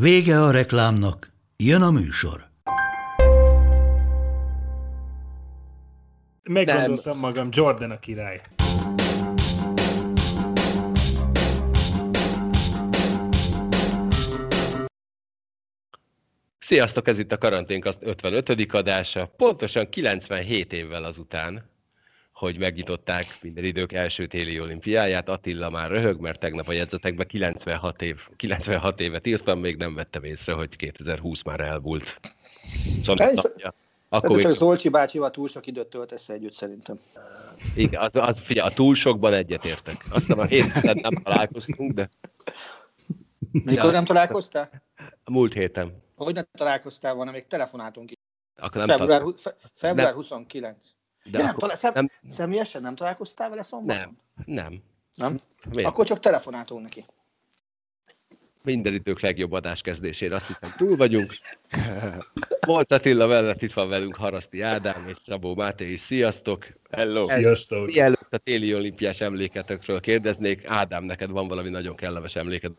Vége a reklámnak, jön a műsor. Meggondoltam magam, Jordan a király. Sziasztok, ez itt a Karanténkaszt 55. adása. Pontosan 97 évvel azután, hogy megnyitották minden idők első téli olimpiáját. Attila már röhög, mert tegnap a jegyzetekben 96 évet írtam, még nem vettem észre, hogy 2020 már elmúlt. Akkor szerintem csak Zolcsi bácsival túl sok időt töltesz együtt, szerintem. Igen, figyelj, a túl sokban egyetértek. Aztán a héten nem találkoztunk, de... Mikor nem találkoztál? A múlt héten. Hogy nem találkoztál volna, még telefonáltunk is. Február 29. De nem, személyesen nem találkoztál vele szombaton? Nem. Akkor csak telefonáltunk neki. Minden idők legjobb adás kezdésére, azt hiszem, túl vagyunk. Volt Attila mellett, itt van velünk Haraszti Ádám és Szabó Máté is. Sziasztok! Hello! Sziasztok! Mielőtt a téli olimpiás emléketekről kérdeznék, Ádám, neked van valami nagyon kellemes emléked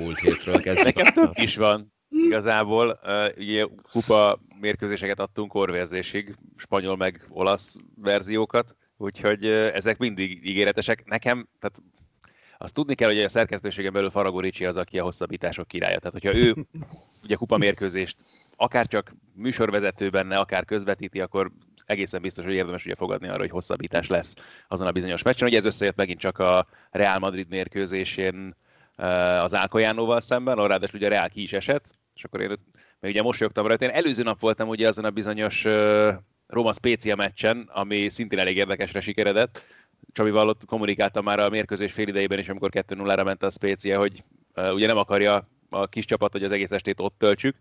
múlt hétről kezdve? Nekem több is van. Igazából ugye kupa mérkőzéseket adtunk orvérzésig, spanyol meg olasz verziókat, úgyhogy ezek mindig ígéretesek. Nekem, tehát azt tudni kell, hogy a szerkesztőségen belül Faragó Ricsi az, aki a hosszabbítások királya. Tehát, hogyha ő ugye kupamérkőzést akár csak műsorvezető benne, akár közvetíti, akkor egészen biztos, hogy érdemes ugye fogadni arra, hogy hosszabbítás lesz azon a bizonyos meccsen. Ugye ez összejött megint csak a Real Madrid mérkőzésén az Álkajánóval szemben, ráadásul ugye a Real ki is esett, és akkor én még ugye mosolyogtam rajta. Én előző nap voltam ugye azon a bizonyos Roma Spécia meccsen, ami szintén elég érdekesre sikeredett. Csabival ott kommunikáltam már a mérkőzés fél idejében is, amikor 2-0-ra ment a Spécia, hogy ugye nem akarja a kis csapat, hogy az egész estét ott töltsük.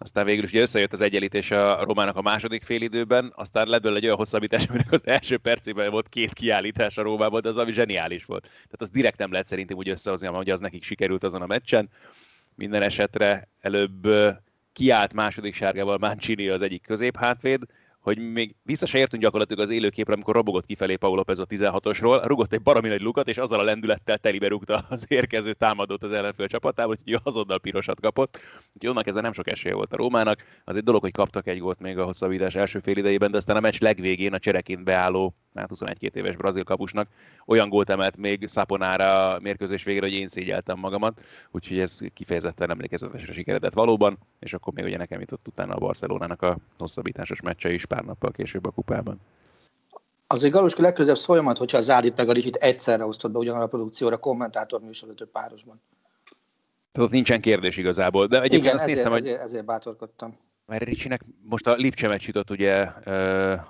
Aztán végül is ugye összejött az egyenlítés a Romának a második fél időben, aztán lett belőle egy olyan hosszabbítás, aminek az első percében volt két kiállítás a Rómában, de az ami zseniális volt. Tehát az direkt nem lehet szerintem úgy összehozni, hogy az nekik sikerült azon a meccsen. Minden esetre előbb kiállt második sárgával Mancini az egyik középhátvéd, hogy még vissza se értünk gyakorlatilag az élőképre, amikor robogott kifelé Paul López a 16-osról, rugott egy baromi nagy lukat, és azzal a lendülettel telibe rúgta az érkező támadót az ellenfél csapatába, úgyhogy azonnal pirosat kapott. Úgyhogy onnak ezzel nem sok esélye volt a Rómának. Az egy dolog, hogy kaptak egy gólt még a hosszabbítás első fél idejében, de aztán a meccs legvégén a csereként beálló, hát 21-22 éves brazil kapusnak olyan gólt emelt még Szaponára a mérkőzés végére, hogy én szégyeltem magamat, úgyhogy ez kifejezetten emlékezetesre sikeredett valóban, és akkor még ugye nekem jutott utána a Barcelonának a hosszabbításos meccse is pár nappal később a kupában. Azért Galuska legközebb folyamat, hogyha az Ádit meg a Ricsit egyszerre osztott be ugyanarra a produkcióra kommentátor műsorvető párosban. Tehát ott nincsen kérdés igazából, de egyébként igen, azt néztem, hogy... ezért bátorkodtam. Mert Ricsinek most a Lipcse meccs jutott ugye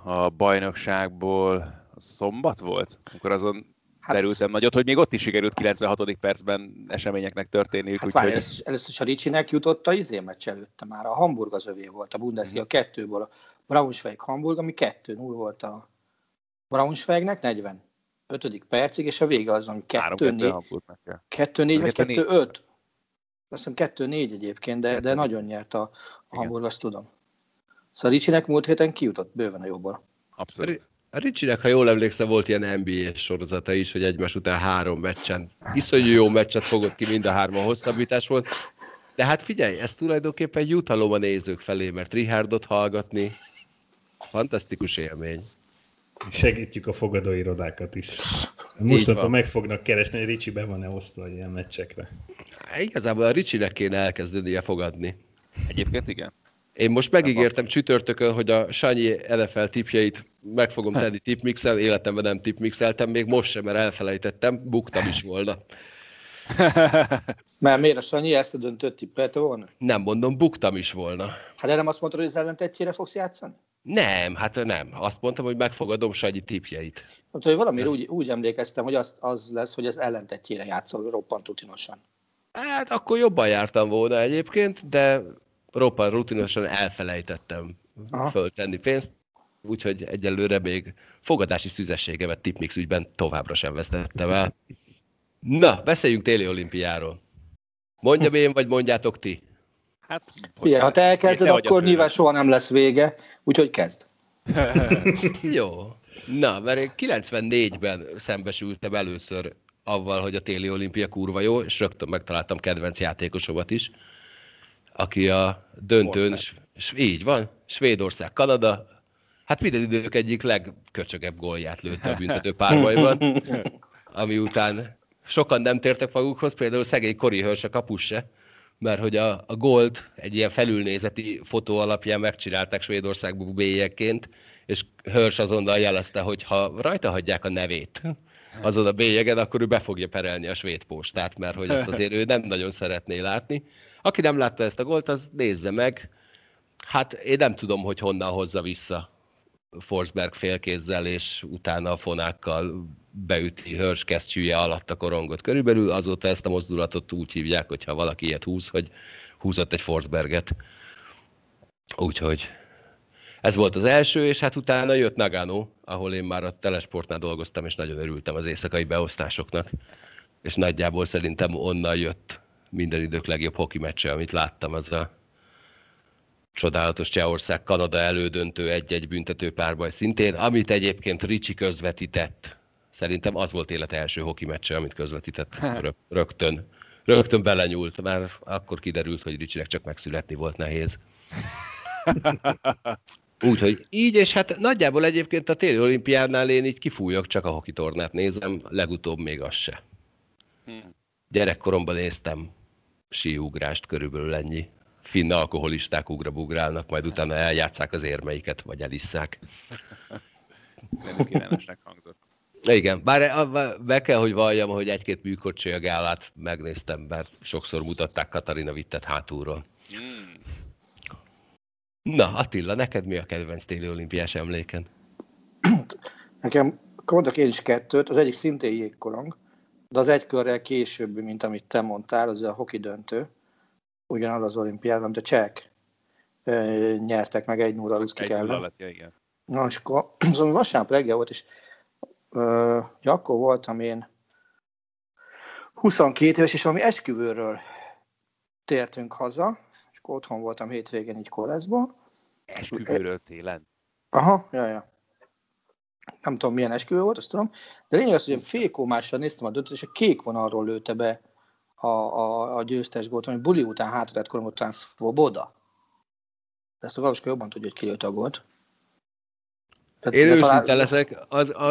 a bajnokságból, szombat volt, amikor azon derültem nagyot, hogy még ott is sikerült 96. percben eseményeknek történniük. Hát várj, először is a Ricsinek jutott a meccs előtte már, a Hamburg az övé volt, a Bundesliga 2-ből, a Braunschweig-Hamburg, ami 2-0 volt a Braunschweignek, 45. percig, és a vége az, ami 2-4 vagy 2-5. Azt hiszem 2-4 egyébként, de nagyon nyert a Hamburg, azt tudom. Szóval Ricsinek múlt héten kijutott bőven a jobban. Abszolút. A Ricsinek, ha jól emlékszem, volt ilyen NBA-s sorozata is, hogy egymás után három meccsen iszonyú jó meccset fogott ki, mind a hárman hosszabbítás volt. De hát figyelj, ez tulajdonképpen jutalom a nézők felé, mert Richardot hallgatni fantasztikus élmény. Segítjük a fogadóirodákat is. Mostantól meg fognak keresni, hogy Ricsi be van-e osztva ilyen meccsekre. Hát, igazából a Ricsinek kéne elkezdenie fogadni. Egyébként igen. Én most megígértem csütörtökön, hogy a Sanyi NFL tippjeit meg fogom tenni tippmixel, életemben nem tippmixeltem, még most sem, mert elfelejtettem, buktam is volna. Mert miért a Sanyi ezt a döntött tippelt volna? Nem mondom, buktam is volna. Hát de nem azt mondtad, hogy az ellentetjére fogsz játszani? Nem, hát nem. Azt mondtam, hogy megfogadom Sanyi tippjeit. Mondtad, hogy valamire úgy emlékeztem, hogy az lesz, hogy az ellentetjére játszol roppant utinosan. Hát akkor jobban jártam volna egyébként, de roppant rutinosan elfelejtettem föltenni pénzt, úgyhogy egyelőre még fogadási szüzességemet Tipmix ügyben továbbra sem vesztettem el. Na, beszéljünk téli olimpiáról. Mondjam én, vagy mondjátok ti? Hát, igen, ha te elkezded, akkor nyilván soha nem lesz vége, úgyhogy kezd. Jó. Na, mert én 94-ben szembesültem először avval, hogy a téli olimpia kurva jó, és rögtön megtaláltam kedvenc játékosomat is, aki a döntőn, így van, Svédország, Kanada, hát minden idők egyik legköcsögebb gólját lőtte a büntető párbajban, ami után sokan nem tértek magukhoz, például szegény Corey Hirsch a kapus se, mert hogy a gólt egy ilyen felülnézeti fotó alapján megcsinálták Svédországban bélyegként, és Hirsch azonnal jelezte, hogy ha rajta hagyják a nevét azon a bélyegen, akkor ő be fogja perelni a svéd postát, mert hogy ezt azért ő nem nagyon szeretné látni. Aki nem látta ezt a gólt, az nézze meg. Hát én nem tudom, hogy honnan hozza vissza Forsberg félkézzel, és utána a fonákkal beüti Hirsch kesztyűje alatt a korongot körülbelül. Azóta ezt a mozdulatot úgy hívják, hogyha valaki ilyet húz, hogy húzott egy Forsberget. Úgyhogy ez volt az első, és hát utána jött Nagano, ahol én már a Telesportnál dolgoztam, és nagyon örültem az éjszakai beosztásoknak. És nagyjából szerintem onnan jött minden idők legjobb hoki meccse, amit láttam, az a csodálatos Csehország-Kanada elődöntő 1-1 büntető párbaj szintén, amit egyébként Ricsi közvetített. Szerintem az volt élete első hoki meccse, amit közvetített rögtön. Rögtön belenyúlt, már akkor kiderült, hogy Ricsinek csak megszületni volt nehéz. Úgyhogy így, és hát nagyjából egyébként a téli olimpiánál én így kifújok, csak a hokitornát nézem, legutóbb még az se. Gyerekkoromban néztem síugrást, körülbelül ennyi. Finn alkoholisták ugrabugrálnak, majd utána eljátszák az érmeiket, vagy elisszák. Nem kívánosnak hangzott. Igen, bár be kell, hogy valljam, hogy egy-két műkorcsolya gálát megnéztem, mert sokszor mutatták Katarina Wittet hátulról. Na, Attila, neked mi a kedvenc téli olimpiás emléken? Nekem, mondok én is kettőt, az egyik szintén jégkorong, de az egy körrel később, mint amit te mondtál, az a hoki döntő, ugyanaz az olimpián, amit a csehek nyertek meg 1-0-ra Ruszkik ellen. Na, és akkor szóval vasárnap reggel volt, és akkor voltam én 22 éves, és valami esküvőről tértünk haza, és akkor otthon voltam hétvégén így koleszból. Esküvőről télen? Aha, jajja. Nem tudom, milyen esküvő volt, azt tudom. De lényeg az, hogy én félkómással néztem a döntőt, és a kék vonalról lőtte be a győztes gólt, hogy buli után hátradett korom után Svoboda. De ezt a Galuska jobban tudja, hogy ki lőtt a gólt. Tehát, én őszinte leszek,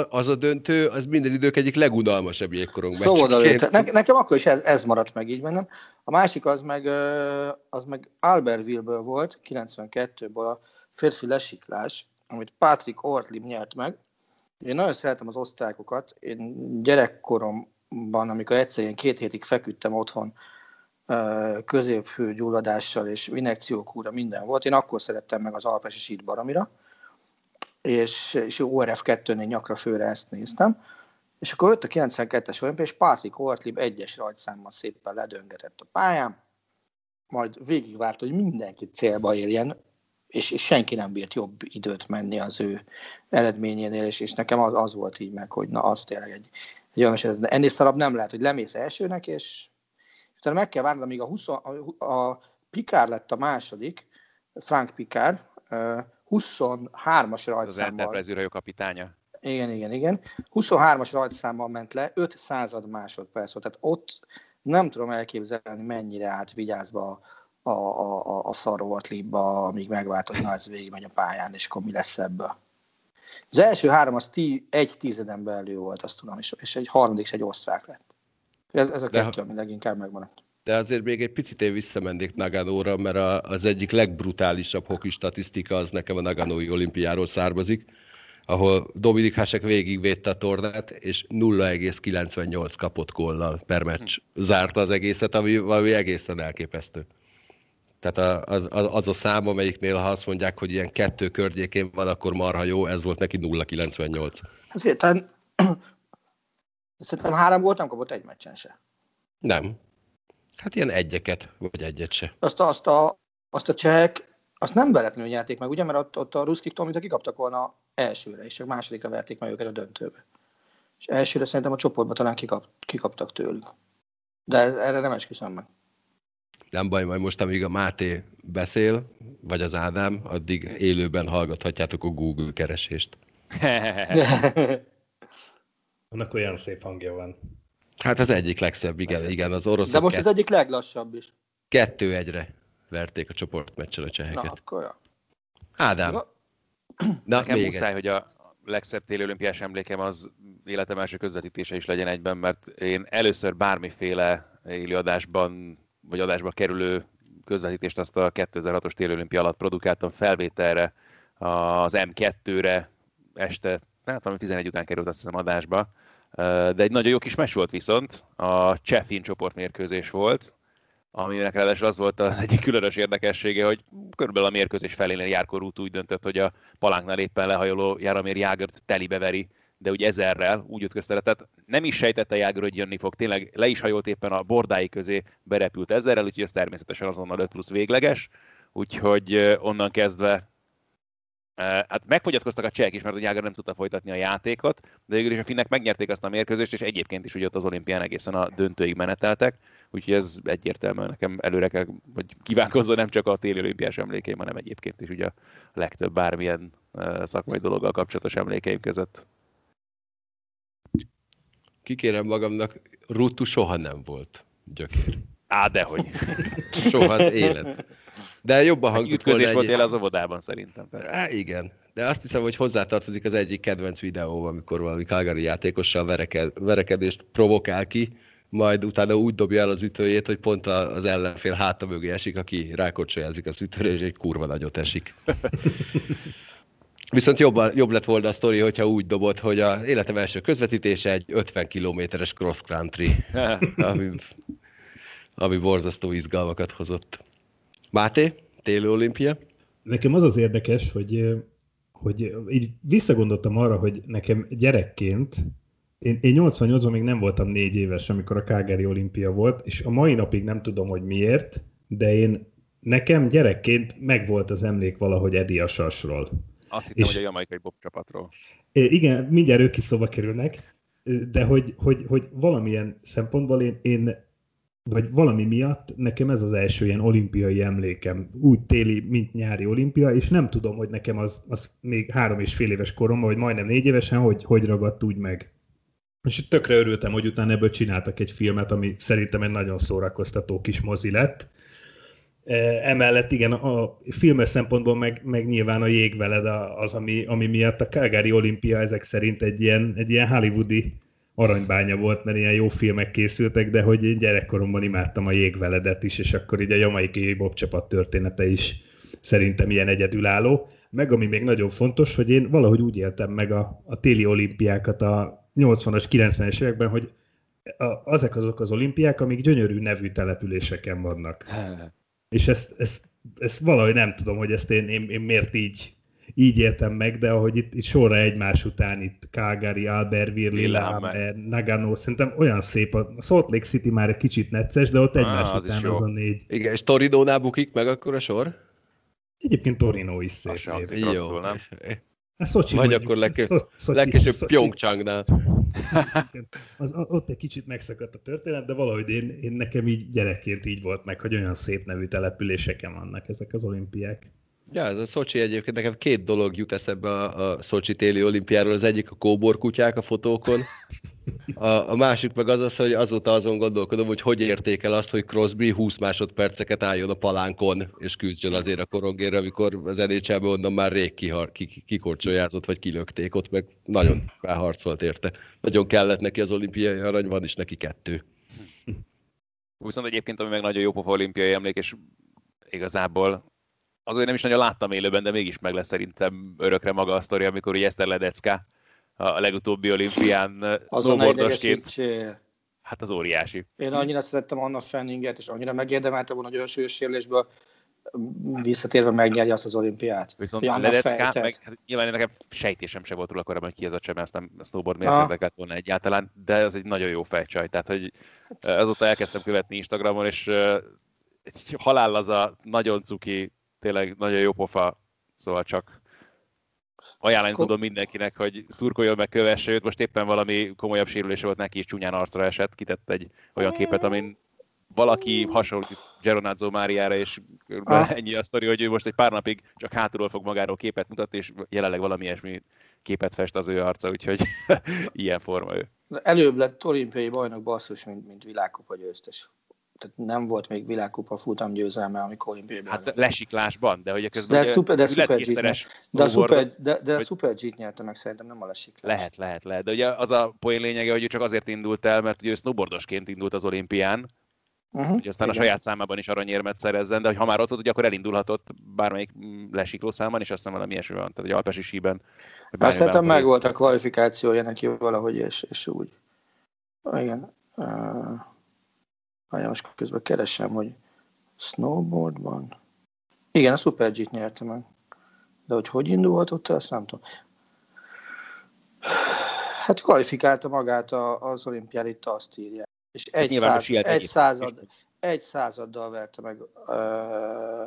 az a döntő, az minden idők egyik legunalmasabb jégkorong meccs. Svoboda lőtte. Nekem akkor is ez maradt meg így bennem. A másik az meg Albertville-ből volt, 92-ből a férfi lesiklás, amit Patrick Ortlieb nyert meg. Én nagyon szeretem az osztrákokat. Én gyerekkoromban, amikor egyszer ilyen 2 hétig feküdtem otthon középfőgyulladással és inekciókúra, minden volt. Én akkor szerettem meg az alpesi sít baromira, és ORF2-nél nyakra főre ezt néztem. És akkor jött a 92-es olimpia, és Patrick Ortlieb 1-es rajtszámmal szépen ledöngetett a pályán, majd végigvárt, hogy mindenki célba érjen, és senki nem bírt jobb időt menni az ő eredményénél, és nekem az volt így meg, hogy na, az tényleg egy olyan eset. Ennél szarabb nem lehet, hogy lemész elsőnek, és utána meg kell várni, amíg a Picard lett a második, Frank Picard, 23-as rajtszámmal. Az Enterprise űrhajókapitánya. Igen. 23-as rajtszámmal ment le, 0,05 másodperc volt. Tehát ott nem tudom elképzelni, mennyire állt vigyázba a szaroltlibba, amíg megváltozna, ez végig megy a pályán, és akkor mi lesz ebből. Az első három az egy tízeden belül volt, azt tudom, és egy harmadik is egy osztrák lett. Ez a kettő, ami leginkább megmaradt. De azért még egy picit én visszamennék Naganóra, mert az egyik legbrutálisabb hoki statisztika az nekem a naganói olimpiáról származik, ahol Dominik Hasek végigvédte a tornát, és 0,98 kapott góllal per meccs zárta az egészet, ami valami egészen elképesztő. Tehát az a szám, amelyiknél, ha azt mondják, hogy ilyen 2 környékén van, akkor marha jó, ez volt neki 0,98. Hát féltelen, szerintem 3 gólt nem kapott egy meccsen se. Nem. Hát ilyen egyeket, vagy egyet se. Azt a csehek, azt nem beletlenül nyerték meg, ugye? Mert ott a ruszkiktól, mint kikaptak volna elsőre, és csak másodikra verték meg őket a döntőbe. És elsőre szerintem a csoportban talán kikaptak tőlük. De erre nem esküszöm meg. Nem baj, majd most, amíg a Máté beszél, vagy az Ádám, addig élőben hallgathatjátok a Google keresést. Annak olyan szép hangja van. Hát az egyik legszebb, igen, az oroszok. De most az egyik leglassabb is. 2-1-re verték a csoportmeccsen a cseheket. Na, akkor ja. Ádám. Nekem muszáj, hogy a legszebb téli olimpiás emlékem az életem első közvetítése is legyen egyben, mert én először bármiféle élőadásban vagy adásba kerülő közvetítést azt a 2006-os téli olimpia alatt produkáltam felvételre, az M2-re este, hát valami 11 után került azt hiszem adásba, de egy nagyon jó kis meccs volt viszont, a cseh-finn csoportmérkőzés volt, aminek ráadásul az volt az egyik különös érdekessége, hogy körülbelül a mérkőzés felénél Járko Ruth úgy döntött, hogy a palánknál éppen lehajoló Jaromir Jágrt telibe veri, de úgy 1000-rel úgy ütközte le, tehát nem is sejtette Jágr, hogy jönni fog, tényleg le is hajolt éppen a bordái közé, berepült 1000-rel, úgyhogy ez természetesen azonnal 5+ végleges, úgyhogy onnan kezdve hát megfogyatkoztak a csehek is, mert a Jágr nem tudta folytatni a játékot, de végül is a finnek megnyerték azt a mérkőzést, és egyébként is ugye ott az olimpián egészen a döntőig meneteltek, úgyhogy ez egyértelműen nekem előre kell, vagy kívánkozzon nem csak a téli olimpiás emlékeim, hanem egyébként is ugye a legtöbb bármilyen szakmai dologgal kapcsolatos emlékeim között. Kikérem magamnak, Rutu soha nem volt gyökér. Á, dehogy. Soha az élet. De jobban hangzott volna egy... volt él az óvodában szerintem. Á, igen. De azt hiszem, hogy hozzátartozik az egyik kedvenc videóm, amikor valami Calgary játékossal verekedést provokál ki, majd utána úgy dobja el az ütőjét, hogy pont az ellenfél háta mögé esik, aki rákocsoljázik az ütőre, és egy kurva nagyot esik. Viszont jobb lett volna a sztori, hogyha úgy dobott, hogy az életem első közvetítése egy 50 kilométeres cross country, ami borzasztó izgalmakat hozott. Máté, téli olimpia? Nekem az az érdekes, hogy így visszagondoltam arra, hogy nekem gyerekként, én 88-ban még nem voltam 4 éves, amikor a Calgary olimpia volt, és a mai napig nem tudom, hogy miért, de nekem gyerekként megvolt az emlék valahogy Edi a sasról. Azt hittem, hogy a jamaikai bobcsapatról. Igen, mindjárt ők is szóba kerülnek, de hogy valamilyen szempontból én vagy valami miatt nekem ez az első ilyen olimpiai emlékem, úgy téli, mint nyári olimpia, és nem tudom, hogy nekem az még 3,5 éves koromban, vagy majdnem 4 évesen, hogy ragadt úgy meg. És tökre örültem, hogy utána ebből csináltak egy filmet, ami szerintem egy nagyon szórakoztató kis mozi lett. Emellett igen, a filmes szempontból meg nyilván a Jég veled az, ami miatt a Calgary olimpia ezek szerint egy ilyen hollywoodi aranybánya volt, mert ilyen jó filmek készültek, de hogy én gyerekkoromban imádtam a Jég veledet is, és akkor így a jamaikai bobcsapat története is szerintem ilyen egyedülálló. Meg ami még nagyon fontos, hogy én valahogy úgy éltem meg a téli olimpiákat a 80-as, 90-es években, hogy azok az olimpiák, amik gyönyörű nevű településeken vannak. És ezt valahogy nem tudom, hogy ezt én miért így éltem meg, de ahogy itt sorra egymás után, itt Calgary, Albertville, Lillehammer, Nagano, szerintem olyan szép, a Salt Lake City már egy kicsit necces, de ott egymás után az a 4. Igen, és Torinónál bukik meg akkor a sor? Egyébként Torino is szép. Jó. Nem? Szocsi, vagy mondjuk, akkor legkésőbb Pyeongchangnál. Ott egy kicsit megszakadt a történet, de valahogy én nekem így gyerekként így volt meg, hogy olyan szép nevű településeken vannak ezek az olimpiák. Ja, ez a Szocsi egyébként, nekem 2 dolog jut eszembe a Szocsi téli olimpiáról, az egyik a kóborkutyák a fotókon, a másik meg az, hogy azóta azon gondolkodom, hogy értékel azt, hogy Crosby 20 másodperceket álljon a palánkon, és küzdjön azért a korongért, amikor az NHL-ben onnan már rég kikorcsoljázott, vagy kilökték, ott meg nagyon ráharcolt érte. Nagyon kellett neki az olimpiai arany, van is neki 2. Viszont egyébként, ami meg nagyon jó pofa olimpiai emlék, és igazából azért nem is nagyon láttam élőben, de mégis meg lesz szerintem örökre maga a sztori, amikor ugye Ester Ledecká a legutóbbi olimpián snowboardosként. Hát az óriási. Én annyira szerettem Anna Fenningert, és annyira megérdemeltem volna, hogy olyan súlyos sérülésből visszatérve megnyerje azt az olimpiát. Viszont a Ledecká, meg nyilván nekem sejtésem sem volt róla korábban, hogy ki ez a csebe, aztán a snowboard miért érdekelt volna egyáltalán, de ez egy nagyon jó fejcsaj. Tehát, hogy azóta elkezdtem követni Instagramon, és egy halállaza, nagyon cuki, tényleg nagyon jó pofa, szóval csak ajánlani tudom mindenkinek, hogy szurkoljon meg, kövesse őt. Most éppen valami komolyabb sérülése volt neki, és csúnyán arcra esett, kitett egy olyan képet, amin valaki hasonlít Geronazzo Máriára, és ennyi a sztori, hogy ő most egy pár napig csak hátulról fog magáról képet mutatni, és jelenleg valami ilyesmi képet fest az ő arca, úgyhogy ilyen forma ő. Előbb lett olimpiai bajnok basszus, mint világkupa győztes. Tehát nem volt még világkupa futam győzelme, amikor olimpiai bajnok. Hát lesiklásban, de ugye közben... De a Super G-t nyerte meg szerintem, nem a lesiklás. Lehet. De ugye az a poén lényege, hogy ő csak azért indult el, mert ugye ő snowboardosként indult az olimpián, hogy aztán igen, a saját számában is aranyérmet szerezzen, de ha már ott volt, ugye akkor elindulhatott bármelyik lesikló számban, és aztán valami ilyesmi van, tehát egy alpesi síben. Hát szerintem meg volt a kvalifikációja neki valahogy, és úgy. Igen. Most közben keresem, hogy snowboardban. Igen, a Super G-t nyerte meg. De hogy indulhatott, azt nem tudom. Hát kvalifikálta magát az olimpiára, itt azt írja. És egy századdal verte meg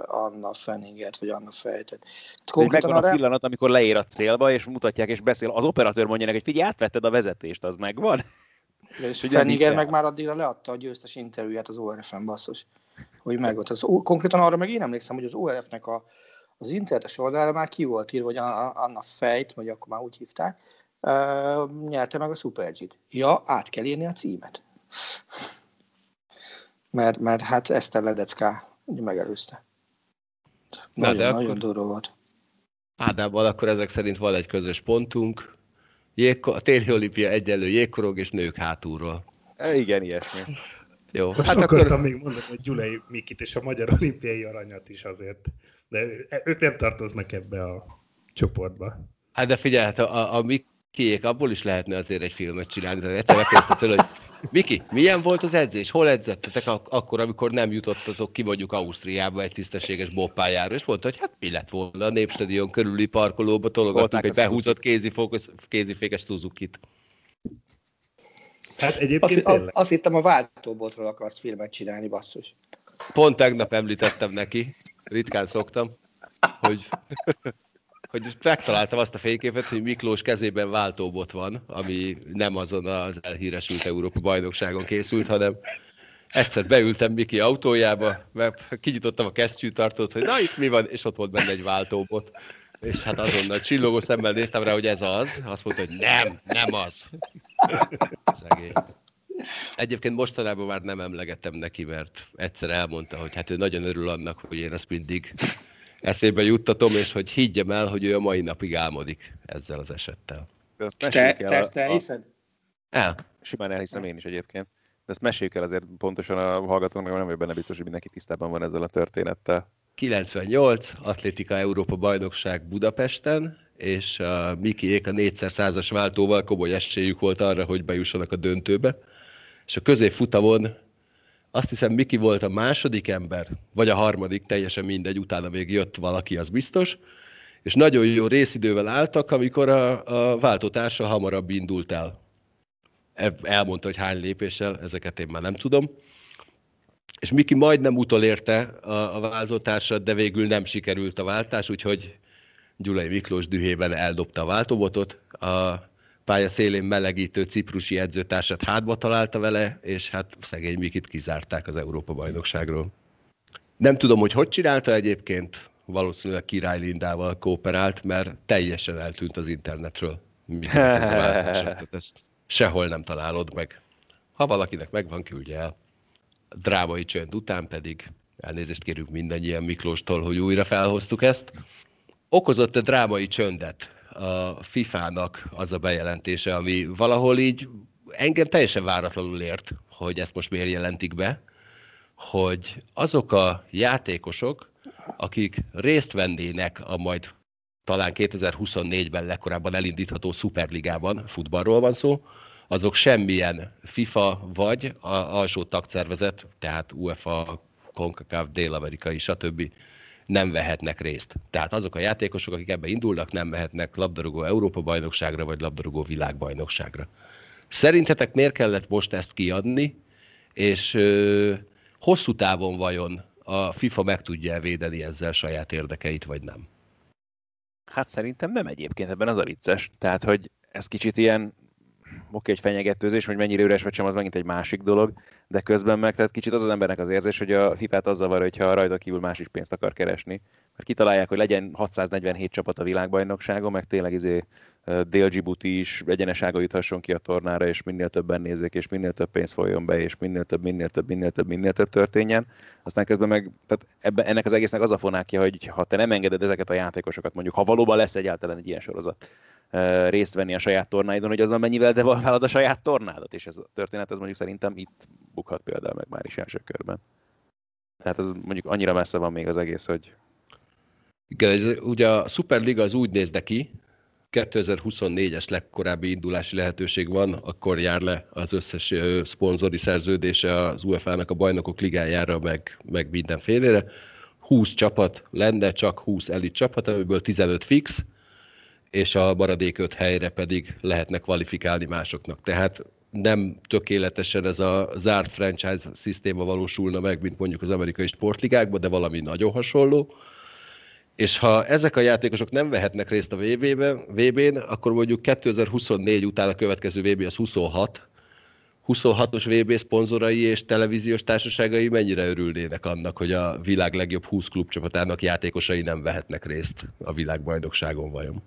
Anna Fenningert, vagy Anna Fejtet. Megvan a pillanat, amikor leér a célba, és mutatják, és beszél. Az operatőr mondja neki, hogy figyelj, átvetted a vezetést, az megvan. És Fenninger meg már addigra leadta a győztes interjúját az ORF-en, basszus, hogy megvolt. Konkrétan arra meg én emlékszem, hogy az ORF-nek az internetes oldalára már ki volt írva, hogy Anna Fejt, vagy akkor már úgy hívták, nyerte meg a Super G-t. Ja, át kell írni a címet. Mert hát Ester Ledecká megelőzte. Nagyon durva volt. Ádámmal akkor ezek szerint van egy közös pontunk. A téli olimpia egyenlő jégkorog és nők hátulról. Igen, ilyesmi. Jó. Most hát akkor még mondom, hogy Gyulai Mikit és a magyar olimpiai aranyat is azért. De ők nem tartoznak ebbe a csoportba. Hát de figyelj, hát a Mikiék abból is lehetne azért egy filmet csinálni. Tehát egyszer megkérdezte tőle, hogy Miki, milyen volt az edzés? Hol edzettetek akkor, amikor nem jutottatok ki mondjuk Ausztriába egy tisztességes bobpályára? És mondta, hogy hát mi lett volna, a Népstadion körüli parkolóba tologattunk egy behúzott kézifékes Suzukit. Hát egyébként azt hittem, a váltóbotról akarsz filmet csinálni, basszus. Pont tegnap említettem neki, ritkán szoktam, hogy megtaláltam azt a fényképet, hogy Miklós kezében váltóbot van, ami nem azon az elhíresült Európa-bajnokságon készült, hanem egyszer beültem Miki autójába, mert kinyitottam a kesztyűtartót, hogy na itt mi van, és ott volt benne egy váltóbot. És hát azonnal csillogó szemmel néztem rá, hogy ez az. Azt mondta, hogy nem az. Szegény. Egyébként mostanában már nem emlegettem neki, mert egyszer elmondta, hogy hát ő nagyon örül annak, hogy én azt mindig eszébe juttatom, és hogy higgyem el, hogy ő a mai napig álmodik ezzel az esettel. Te elhiszed? Simán elhiszem én is egyébként. De ezt meséljük el azért pontosan a hallgatóknak, nem vagyok benne biztos, hogy mindenki tisztában van ezzel a történettel. 98, Atlétika Európa Bajnokság Budapesten, és a Mikiék a 4x100-as váltóval komoly esélyük volt arra, hogy bejussanak a döntőbe. És a középfutamon azt hiszem, Miki volt a második ember, vagy a harmadik, teljesen mindegy, utána még jött valaki, az biztos, és nagyon jó részidővel álltak, amikor a váltótársa hamarabb indult el. Elmondta, hogy hány lépéssel, ezeket én már nem tudom. És Miki majdnem utolérte a váltótársat, de végül nem sikerült a váltás, úgyhogy Gyulai Miklós dühében eldobta a váltóbotot. A pálya szélén melegítő ciprusi edzőtársát hátba találta vele, és hát szegény Mikit kizárták az Európa-bajnokságról. Nem tudom, hogy csinálta egyébként, valószínűleg Király Lindával kooperált, mert teljesen eltűnt az internetről. Ezt sehol nem találod meg. Ha valakinek megvan, küldje el. A drámai csönd után pedig elnézést kérünk mindannyian Miklóstól, hogy újra felhoztuk ezt. Okozott a drámai csöndet a FIFA-nak az a bejelentése, ami valahol így engem teljesen váratlanul ért, hogy ezt most miért jelentik be, hogy azok a játékosok, akik részt vennének a majd talán 2024-ben legkorábban elindítható szuperligában, futballról van szó, azok semmilyen FIFA vagy alsó tagszervezet, tehát UEFA, CONCACAF, Dél-amerikai, stb. nem vehetnek részt. Tehát azok a játékosok, akik ebbe indulnak, nem mehetnek labdarúgó Európa-bajnokságra, vagy labdarúgó világbajnokságra. Szerintetek miért kellett most ezt kiadni, és hosszú távon vajon a FIFA meg tudja védeni ezzel saját érdekeit, vagy nem? Hát szerintem nem egyébként, ebben az a vicces. Tehát, hogy ez kicsit ilyen, oké, egy fenyegetőzés, hogy mennyire üres vagy sem, az megint egy másik dolog, de közben meg, tehát kicsit az az embernek az érzés, hogy a FIFA-t az zavar, hogyha rajta kívül más is pénzt akar keresni. Mert kitalálják, hogy legyen 647 csapat a világbajnokságon, meg tényleg Dél-Dzsibuti is egyenesága juthasson ki a tornára, és minél többen nézzék, és minél több pénz folyjon be, és minél több történjen. Aztán közben meg, tehát ennek az egésznek az a fonákja, hogy ha te nem engeded ezeket a játékosokat, mondjuk, ha valóban lesz egyáltalán egy ilyen sorozat, részt venni a saját tornáidon, hogy azon mennyivel devalválod a saját tornádat, és ez a történet, ez mondjuk szerintem itt bukhat például meg már is első körben. Tehát ez mondjuk annyira messze van még az egész, hogy... Igen, ugye a Superliga az úgy néz ki, 2024-es legkorábbi indulási lehetőség van, akkor jár le az összes szponzori szerződése az UEFA-nak a Bajnokok Ligájára, meg mindenfélére. 20 csapat lenne, csak 20 elit csapat, amiből 15 fix, és a maradék 5 helyre pedig lehetne kvalifikálni másoknak. Tehát nem tökéletesen ez a zárt franchise szisztéma valósulna meg, mint mondjuk az amerikai sportligákban, de valami nagyon hasonló. És ha ezek a játékosok nem vehetnek részt a VB-n, akkor mondjuk 2024 után a következő VB az 26. 26-os VB szponzorai és televíziós társaságai mennyire örülnének annak, hogy a világ legjobb 20 klubcsapatának játékosai nem vehetnek részt a világbajnokságon vajon?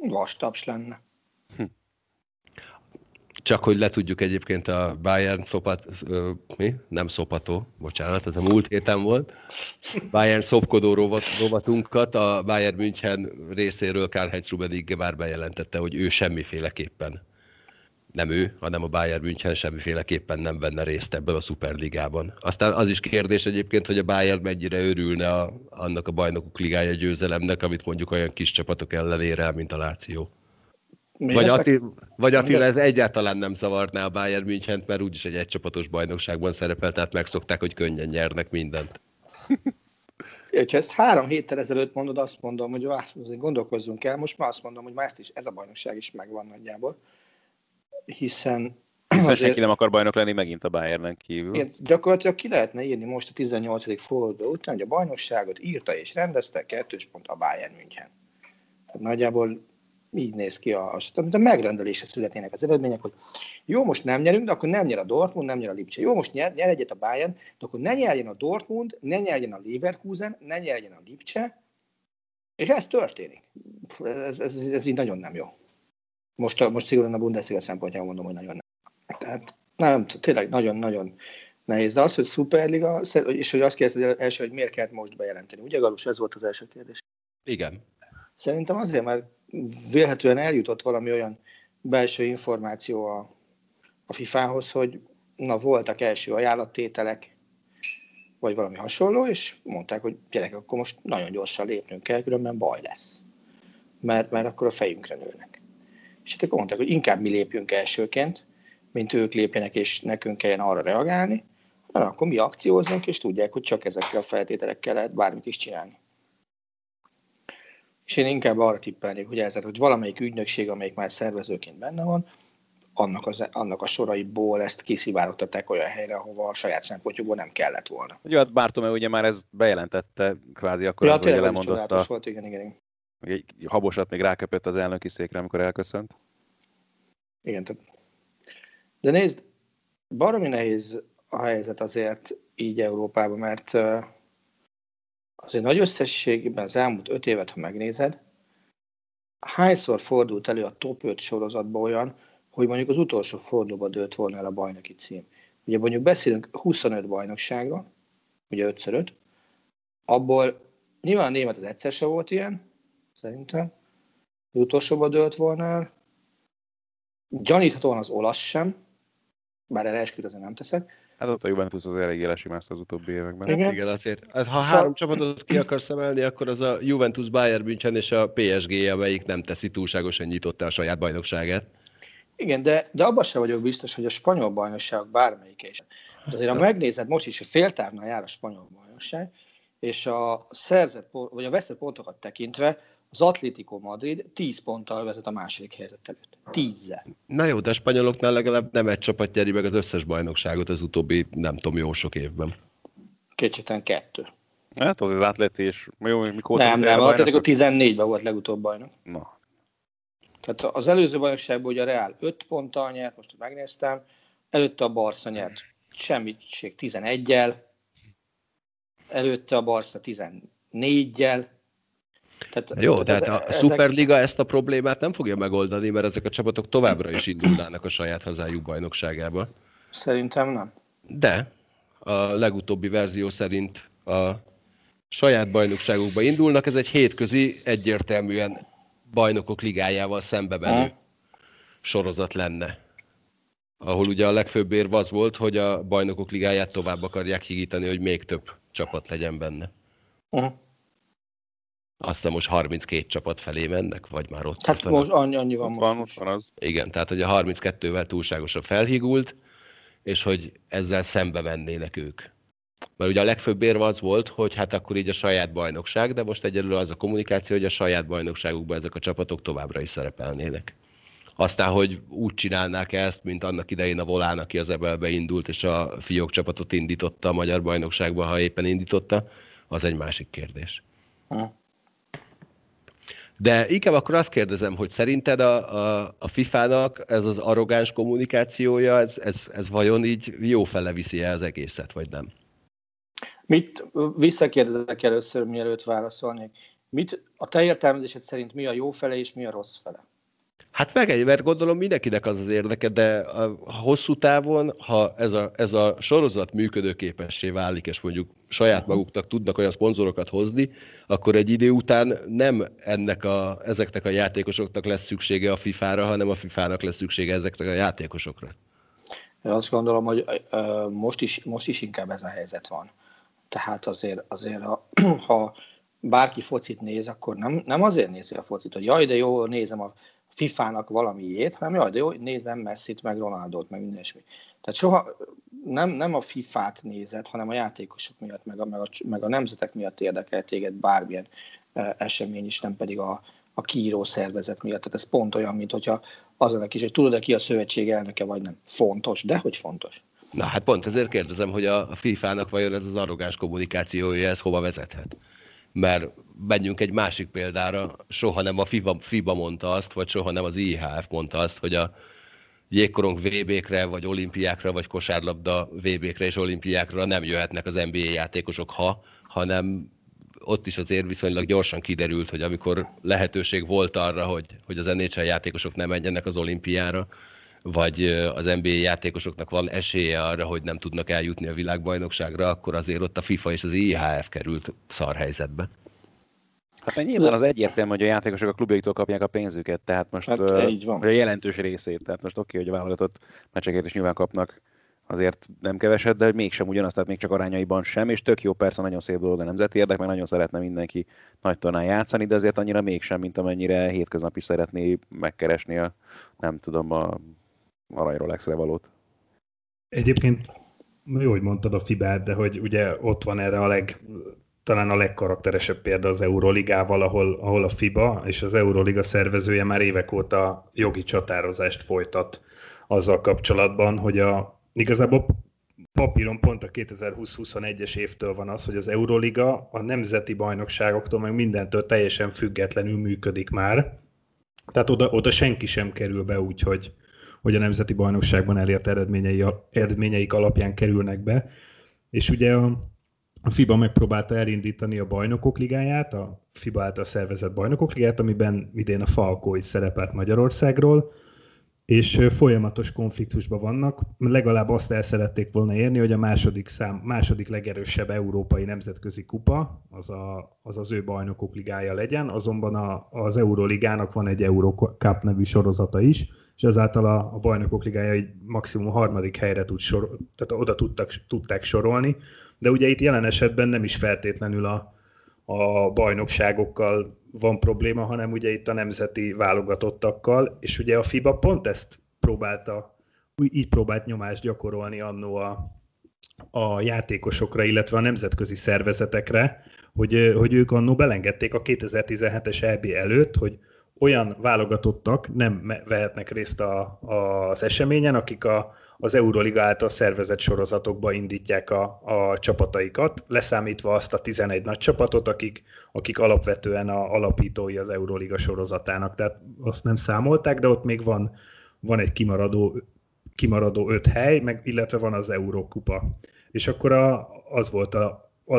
Vastaps lenne. Csak hogy letudjuk egyébként a Bayern ez a múlt héten volt. Bayern szopkodó rovatunkat a Bayern München részéről Karl-Heinz Rummenigge már bejelentette, hogy ő semmiféleképpen, nem ő, hanem a Bayern München semmiféleképpen nem venne részt ebből a Szuperligában. Aztán az is kérdés egyébként, hogy a Bayern mennyire örülne annak a Bajnokok Ligája győzelemnek, amit mondjuk olyan kis csapatok ellen ér el, mint a Láció. Vagy Attila, ez egyáltalán nem zavarná a Bayern Münchent, mert úgyis egy egycsapatos bajnokságban szerepel, tehát megszokták, hogy könnyen nyernek mindent. Ha ezt 3 héttel ezelőtt mondod, azt mondom, hogy gondolkozzunk el, most már azt mondom, hogy már ez a bajnokság is megvan nagyjából, hiszen azért, senki nem akar bajnok lenni megint a Bayernen kívül. Gyakorlatilag ki lehetne írni most a 18. forduló után, hogy a bajnokságot írta és rendezte, 2 pont a Bayern München. Tehát nagyjából így néz ki mint a megrendelésre születnének az eredmények, hogy jó, most nem nyerünk, de akkor nem nyer a Dortmund, nem nyer a Lipcse. Jó, most nyer egyet a Bayern, de akkor ne nyerjen a Dortmund, ne nyerjen a Leverkusen, ne nyerjen a Lipcse, és ez történik. Ez így nagyon nem jó. Most szigorúan a Bundesliga szempontjából mondom, hogy nagyon nem. Tehát nem, tényleg nagyon-nagyon nehéz. De az, hogy Szuperliga, és hogy azt kérdezte az első, hogy miért kellett most bejelenteni. Ugye, Galus, ez volt az első kérdés. Igen. Szerintem azért, mert vélhetően eljutott valami olyan belső információ a FIFA-hoz, hogy voltak első ajánlattételek, vagy valami hasonló, és mondták, hogy gyerekek, akkor most nagyon gyorsan lépnünk kell, különben baj lesz. Mert akkor a fejünkre nőnek. És itt akkor mondták, hogy inkább mi lépjünk elsőként, mint ők lépjenek, és nekünk kelljen arra reagálni, hanem akkor mi akciózunk, és tudják, hogy csak ezekkel a feltételekkel lehet bármit is csinálni. És én inkább arra tippelnék, hogy valamelyik ügynökség, amelyik már szervezőként benne van, annak a soraiból ezt kiszivárogtatták olyan helyre, ahova a saját szempontjukból nem kellett volna. Jó, hát Bartomeu ugye már ezt bejelentette, kvázi akkor, hogy lemondott volt, igen. Egy habosat még ráköpött az elnöki székre, amikor elköszönt. Igen, de nézd, baromi nehéz a helyzet azért így Európában, mert... Azért nagy összességében az elmúlt 5 évet, ha megnézed, hányszor fordult elő a top 5 sorozatban olyan, hogy mondjuk az utolsó fordulóban dőlt volna el a bajnoki cím. Ugye mondjuk beszélünk 25 bajnokságra, ugye 5x5, abból nyilván a német az egyszer se volt ilyen, szerintem, az utolsóban dőlt volna el. Gyaníthatóan az olasz sem, bár erre esküt azért nem teszek. Hát ott a Juventus az elég élesimászta az utóbbi években. Igen, azért. Ha 3 csapatot ki akarsz emelni, akkor az a Juventus, Bayern München és a PSG, amelyik nem teszi túlságosan nyitottá a saját bajnokságát. Igen, de abban sem vagyok biztos, hogy a spanyol bajnokság bármelyik is. De azért, ha megnézed, most is a féltávnál jár a spanyol bajnokság, és a szerzett, vagy a veszett pontokat tekintve az Atlético Madrid 10 ponttal vezet a második helyzet előtt. 10-zel. Na jó, de a spanyoloknál legalább nem egy csapat nyeri meg az összes bajnokságot az utóbbi, nem tudom, jó sok évben. Kétségtelen 2. Hát az Atleti is. Jó, mikor nem, az Atletico 14-ben volt legutóbb bajnok. Na. Tehát az előző bajnokságban ugye a Real 5 ponttal nyert, most megnéztem, előtte a Barca nyert semmiség 11-jel, előtte a Barca 14-jel. Tehát, jó, tehát a Superliga ezt a problémát nem fogja megoldani, mert ezek a csapatok továbbra is indulnának a saját hazájuk bajnokságába. Szerintem nem. De a legutóbbi verzió szerint a saját bajnokságukba indulnak, ez egy hétközi egyértelműen bajnokok ligájával szembe menő sorozat lenne. Ahol ugye a legfőbb érv az volt, hogy a bajnokok ligáját tovább akarják higítani, hogy még több csapat legyen benne. Azt hiszem most 32 csapat felé mennek, vagy már ott. Hát most annyi van most. Van az. Igen, tehát hogy a 32-vel túlságosan felhigult, és hogy ezzel szembe mennének ők. Mert ugye a legfőbb érve az volt, hogy hát akkor így a saját bajnokság, de most egyelőre az a kommunikáció, hogy a saját bajnokságukban ezek a csapatok továbbra is szerepelnének. Aztán, hogy úgy csinálnák ezt, mint annak idején a Volán, aki az Ebelbe indult, és a fiók csapatot indította a magyar bajnokságban, ha éppen indította, az egy másik kérdés. De inkább akkor azt kérdezem, hogy szerinted a FIFA-nak ez az arrogáns kommunikációja, ez vajon így jófele viszi el az egészet, vagy nem? Visszakérdezek először, mielőtt válaszolnék. A te értelmezésed szerint mi a jó fele és mi a rossz fele? Hát mert gondolom mindenkinek az az érdeke, de a hosszú távon, ha ez a sorozat működőképessé válik, és mondjuk saját maguknak tudnak olyan szponzorokat hozni, akkor egy idő után nem ezeknek a játékosoknak lesz szüksége a FIFA-ra, hanem a FIFA-nak lesz szüksége ezeknek a játékosokra. Én azt gondolom, hogy most is inkább ez a helyzet van. Tehát azért ha bárki focit néz, akkor nem azért nézi a focit, hogy jaj, de jó, nézem a FIFA-nak valamiét, hanem jaj, de jó, nézem Messit, meg Ronaldót, meg minden ismi. Tehát soha nem a FIFA-t nézed, hanem a játékosok miatt, meg a nemzetek miatt érdekel téged bármilyen esemény is, nem pedig a kiíró szervezet miatt. Tehát ez pont olyan, mint hogyha az ennek is, hogy tudod-e ki a szövetség elnöke, vagy nem. Fontos, de hogy fontos. Na hát pont ezért kérdezem, hogy a FIFA-nak vajon ez az arrogáns kommunikációja, ez hova vezethet? Mert menjünk egy másik példára, soha nem a FIBA mondta azt, vagy soha nem az IHF mondta azt, hogy a jégkorong VB-kre, vagy olimpiákra, vagy kosárlabda VB-kre és olimpiákra nem jöhetnek az NBA játékosok, hanem ott is azért viszonylag gyorsan kiderült, hogy amikor lehetőség volt arra, hogy az NHL játékosok nem menjenek az olimpiára, vagy az NBA játékosoknak van esélye arra, hogy nem tudnak eljutni a világbajnokságra, akkor azért ott a FIFA és az IHF került szarhelyzetbe. Hát nyilván az egyértelmű, hogy a játékosok a klubjaiktól kapják a pénzüket, tehát most a jelentős részét, tehát most oké, hogy a válogatott meccsekért is nyilván kapnak azért nem keveset, de hogy mégsem ugyanaz, tehát még csak arányaiban sem, és tök jó, persze nagyon szép dolog a nemzeti érdek, meg nagyon szeretne mindenki nagy tornán játszani, de azért annyira mégsem, mint amennyire hétköznapi szeretné megkeresni a, nem tudom, a arany Rolexre valót. Egyébként jó, hogy mondtad a FIBA-t, de hogy ugye ott van erre talán a legkarakteresebb példa az Euroligával, ahol a FIBA és az Euroliga szervezője már évek óta jogi csatározást folytat azzal kapcsolatban, hogy igazából papíron pont a 2020-21-es évtől van az, hogy az Euroliga a nemzeti bajnokságoktól meg mindentől teljesen függetlenül működik már. Tehát oda senki sem kerül be úgy, hogy a nemzeti bajnokságban elért eredményeik alapján kerülnek be. És ugye a FIBA megpróbálta elindítani a Bajnokok Ligáját, a FIBA által szervezett Bajnokok Ligáját, amiben idén a Falkó is szerepelt Magyarországról, és folyamatos konfliktusban vannak. Legalább azt el szerették volna érni, hogy a második legerősebb európai nemzetközi kupa, az ő Bajnokok Ligája legyen, azonban az Euroligának van egy Eurocup nevű sorozata is, és ezáltal a Bajnokok Ligája egy maximum harmadik helyre tehát oda tudták sorolni, de ugye itt jelen esetben nem is feltétlenül a bajnokságokkal van probléma, hanem ugye itt a nemzeti válogatottakkal, és ugye a FIBA pont ezt így próbált nyomást gyakorolni annó a játékosokra, illetve a nemzetközi szervezetekre, hogy ők annó belengedték a 2017-es EB előtt, hogy olyan válogatottak nem vehetnek részt az eseményen, akik az Euroliga által szervezett sorozatokba indítják a csapataikat, leszámítva azt a 11 nagy csapatot, akik alapvetően alapítói az Euroliga sorozatának. Tehát azt nem számolták, de ott még van egy kimaradó 5 hely, illetve van az Eurókupa. És akkor az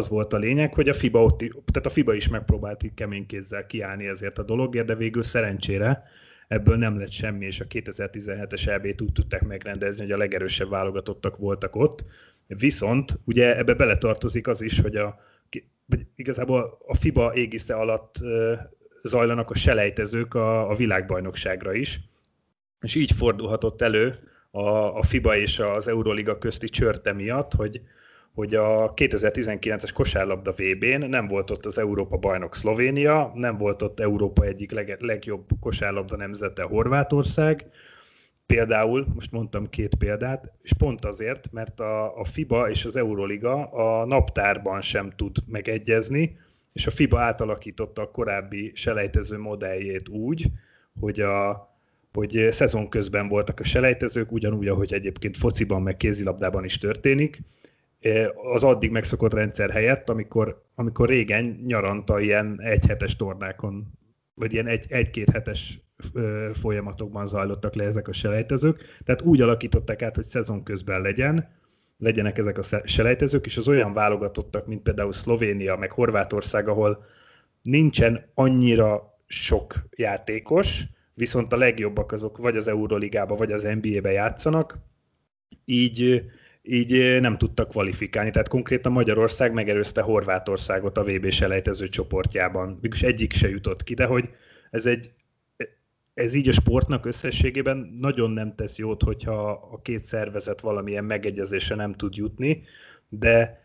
volt a lényeg, hogy a FIBA tehát a FIBA is megpróbált itt kemény kézzel kiállni ezért a dologért, de végül szerencsére ebből nem lett semmi, és a 2017-es EB-t úgy tudták megrendezni, hogy a legerősebb válogatottak voltak ott. Viszont ugye ebbe beletartozik az is, hogy igazából a FIBA égisze alatt zajlanak a selejtezők a világbajnokságra is, és így fordulhatott elő a FIBA és az Euroliga közti csörte miatt, hogy a 2019-es kosárlabda VB-n nem volt ott az Európa bajnok Szlovénia, nem volt ott Európa egyik legjobb kosárlabda nemzete Horvátország. Például, most mondtam 2 példát, és pont azért, mert a FIBA és az Euroliga a naptárban sem tud megegyezni, és a FIBA átalakította a korábbi selejtező modelljét úgy, hogy szezon közben voltak a selejtezők, ugyanúgy, ahogy egyébként fociban meg kézilabdában is történik, az addig megszokott rendszer helyett, amikor régen nyaranta ilyen egyhetes tornákon, vagy ilyen egy-két hetes folyamatokban zajlottak le ezek a selejtezők. Tehát úgy alakították át, hogy szezon közben legyenek ezek a selejtezők, és az olyan válogatottak, mint például Szlovénia, meg Horvátország, ahol nincsen annyira sok játékos, viszont a legjobbak azok vagy az Euroligába, vagy az NBA-be játszanak, így nem tudtak kvalifikálni. Tehát konkrétan Magyarország megelőzte Horvátországot a VB-selejtező csoportjában. Mégis egyik se jutott ki, de hogy ez így a sportnak összességében nagyon nem tesz jót, hogyha a két szervezet valamilyen megegyezésre nem tud jutni, de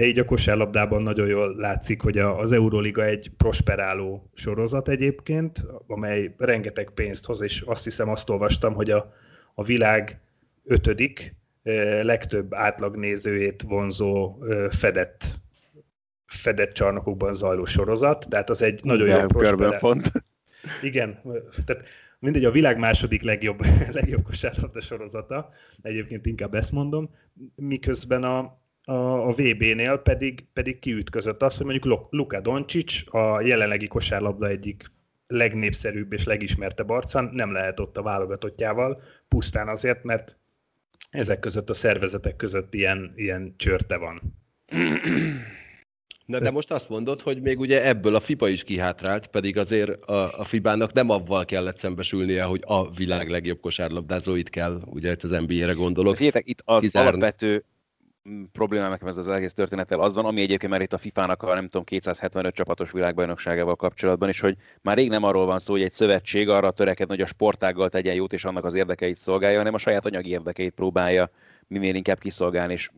így a kosárlabdában nagyon jól látszik, hogy az Euroliga egy prosperáló sorozat egyébként, amely rengeteg pénzt hoz, és azt hiszem, azt olvastam, hogy a világ 5. legtöbb átlagnézőjét vonzó fedett csarnokokban zajló sorozat, tehát az egy nagyon jó prosperáló. Igen, tehát mindegy, a világ második legjobb kosárlabda sorozata, egyébként inkább ezt mondom, miközben a VB-nél pedig kiütközött az, hogy mondjuk Luka Doncic, a jelenlegi kosárlabda egyik legnépszerűbb és legismertebb arcán nem lehet ott a válogatottjával, pusztán azért, mert ezek között, a szervezetek között ilyen csörte van. Na, de most azt mondod, hogy még ugye ebből a FIBA is kihátrált, pedig azért a FIBA-nak nem avval kellett szembesülnie, hogy a világ legjobb kosárlabdázóit kell, ugye itt az NBA-re gondolok. Figyeljetek, itt az alapvető problémám nekem ez az egész történettel az van, ami egyébként már itt a FIFA-nak a 275 csapatos világbajnokságával kapcsolatban is, hogy már rég nem arról van szó, hogy egy szövetség arra törekedne, hogy a sportággal tegyen jót és annak az érdekeit szolgálja, hanem a saját anyagi érdekeit próbálja minél inkább kiszolgálni. És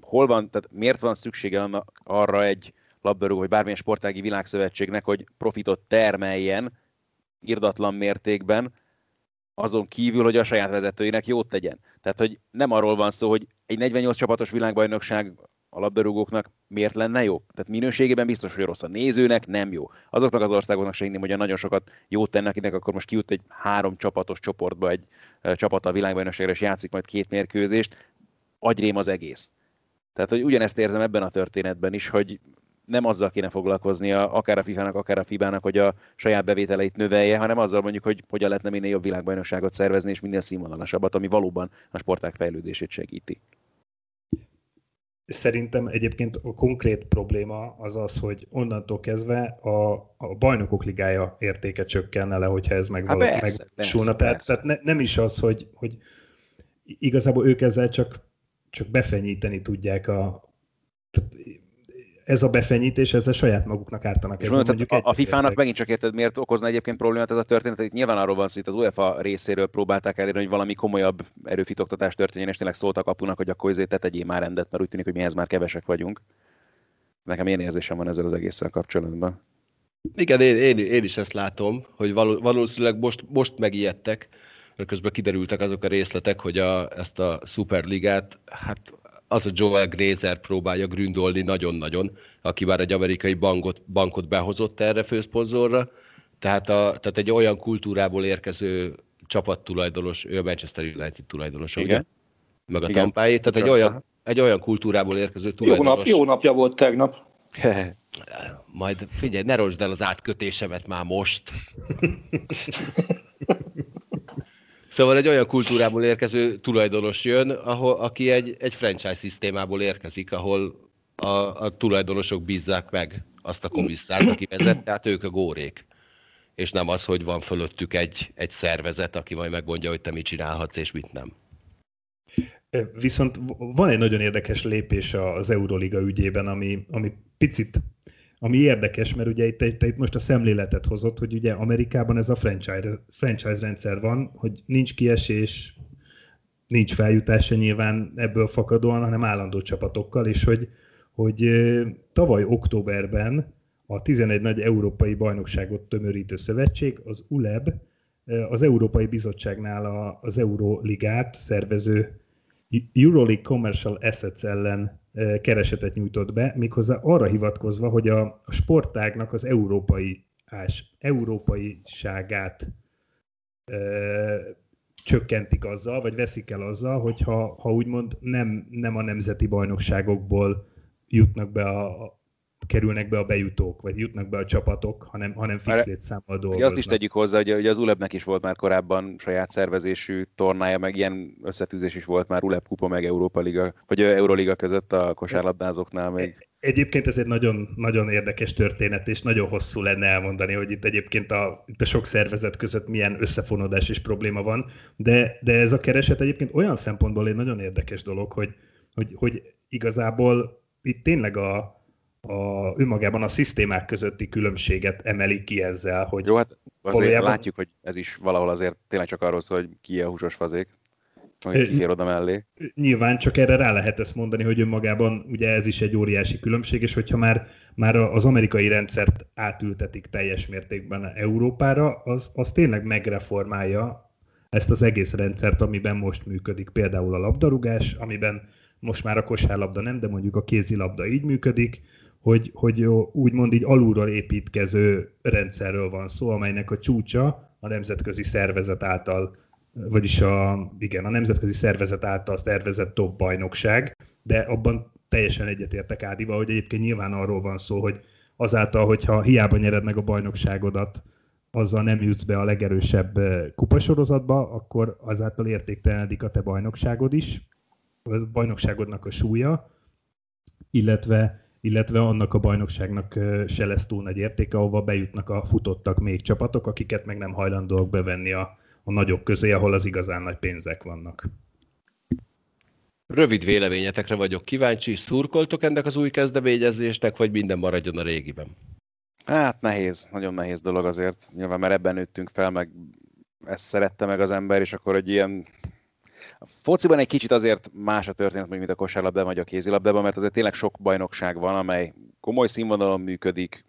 miért van szüksége arra egy labdarúgó vagy bármilyen sportági világszövetségnek, hogy profitot termeljen irdatlan mértékben, azon kívül, hogy a saját vezetőinek jót tegyen. Tehát, hogy nem arról van szó, hogy egy 48 csapatos világbajnokság a labdarúgóknak miért lenne jó? Tehát minőségében biztos, hogy rossz a nézőnek, nem jó. Azoknak az országoknak segíteni, hogy nagyon sokat jót tennek, akinek akkor most kijut egy 3 csapatos csoportba egy csapat a világbajnokságra, és játszik majd 2 mérkőzést, agyrém az egész. Tehát, hogy ugyanezt érzem ebben a történetben is, hogy nem azzal kéne foglalkoznia, akár a FIFA-nak, akár a FIBA-nak, hogy a saját bevételeit növelje, hanem azzal mondjuk, hogy hogyan lehetne minél jobb világbajnokságot szervezni, és minél színvonalasabbat, ami valóban a sportág fejlődését segíti. Szerintem egyébként a konkrét probléma az az, hogy onnantól kezdve a bajnokok ligája értéke csökkenne le, hogyha ez megvalósulna. Tehát nem is az, hogy igazából ők ezzel csak befenyíteni tudják ez a befenyítés, ezzel saját maguknak ártanak. A FIFA-nak megint csak érted, miért okozna egyébként problémát ez a történet? Itt nyilván arról van szó, itt az UEFA részéről próbálták elérni, hogy valami komolyabb erőfitoktatás történjen, és tényleg szóltak apunak, hogy akkor azért te tegyél már rendet, mert úgy tűnik, hogy mihez már kevesek vagyunk. Nekem ilyen érzésem van ezzel az egésszel kapcsolatban. Igen, én is ezt látom, hogy valószínűleg most megijedtek, mert közben kiderültek azok a részletek, hogy ezt a Superligát, hát az a Joel Grazer próbálja gründolni nagyon-nagyon, aki már egy amerikai bankot behozott erre főszponzorra, tehát egy olyan kultúrából érkező csapattulajdonos, ő a Manchester United tulajdonosa, igen, ugye? Meg a Tampáé, tehát egy olyan kultúrából érkező tulajdonos. Jó napja volt tegnap. Majd figyelj, ne rozsd el az átkötésemet már most. Szóval egy olyan kultúrából érkező tulajdonos jön, aki egy franchise szisztémából érkezik, ahol a tulajdonosok bízzák meg azt a komisszárt, aki vezet, tehát ők a górék. És nem az, hogy van fölöttük egy szervezet, aki majd megmondja, hogy te mit csinálhatsz és mit nem. Viszont van egy nagyon érdekes lépés az Euroliga ügyében, ami érdekes, mert ugye te itt most a szemléletet hozott, hogy ugye Amerikában ez a franchise rendszer van, hogy nincs kiesés, nincs feljutása nyilván ebből fakadóan, hanem állandó csapatokkal, és hogy tavaly októberben a 11 nagy európai bajnokságot tömörítő szövetség, az ULEB, az Európai Bizottságnál az Euroligát szervező Euroleague Commercial Assets ellen keresetet nyújtott be, méghozzá arra hivatkozva, hogy a sportágnak az európaiságát csökkentik azzal, vagy veszik el azzal, hogyha úgymond nem a nemzeti bajnokságokból kerülnek be a bejutók, vagy jutnak be a csapatok, hanem fix létszámmal dolgoznak. Azt is tegyük hozzá, hogy az ULEB-nek is volt már korábban saját szervezésű tornája, meg ilyen összetűzés is volt már ULEB kupa, meg Európa Liga, vagy Euroliga között a kosárlabdázóknál még. Egyébként ez egy nagyon, nagyon érdekes történet, és nagyon hosszú lenne elmondani, hogy itt egyébként itt a sok szervezet között milyen összefonódás és probléma van, de ez a kereset egyébként olyan szempontból egy nagyon érdekes dolog, hogy igazából itt tényleg önmagában a szisztémák közötti különbséget emeli ki ezzel, hogy... Jó, hát azért valójában... látjuk, hogy ez is valahol azért tényleg csak arról szól, hogy ki a húsos fazék, hogy kifér oda mellé. Nyilván csak erre rá lehet ezt mondani, hogy önmagában ugye ez is egy óriási különbség, és hogyha már az amerikai rendszert átültetik teljes mértékben Európára, az tényleg megreformálja ezt az egész rendszert, amiben most működik, például a labdarúgás, amiben most már a kosárlabda nem, de mondjuk a kézilabda így működik, hogy úgymond így alulról építkező rendszerről van szó, amelynek a csúcsa a nemzetközi szervezet által, vagyis a nemzetközi szervezet által szervezett top bajnokság, de abban teljesen egyetértek Ádival, hogy egyébként nyilván arról van szó, hogy azáltal, hogyha hiába nyered meg a bajnokságodat, azzal nem jutsz be a legerősebb kupasorozatba, akkor azáltal értéktelenedik a te bajnokságod is, a bajnokságodnak a súlya, illetve annak a bajnokságnak se lesz túl nagy értéke, ahova bejutnak a futottak még csapatok, akiket meg nem hajlandóak bevenni a nagyok közé, ahol az igazán nagy pénzek vannak. Rövid véleményetekre vagyok kíváncsi, szurkoltok ennek az új kezdeményezésnek, vagy minden maradjon a régiben? Hát nehéz, nagyon nehéz dolog azért, nyilván mert ebben nőttünk fel, meg ezt szerette meg az ember, és akkor egy ilyen... A fociban egy kicsit azért más a történet, mint a kosárlabdában vagy a kézilabdában, mert azért tényleg sok bajnokság van, amely komoly színvonalon működik,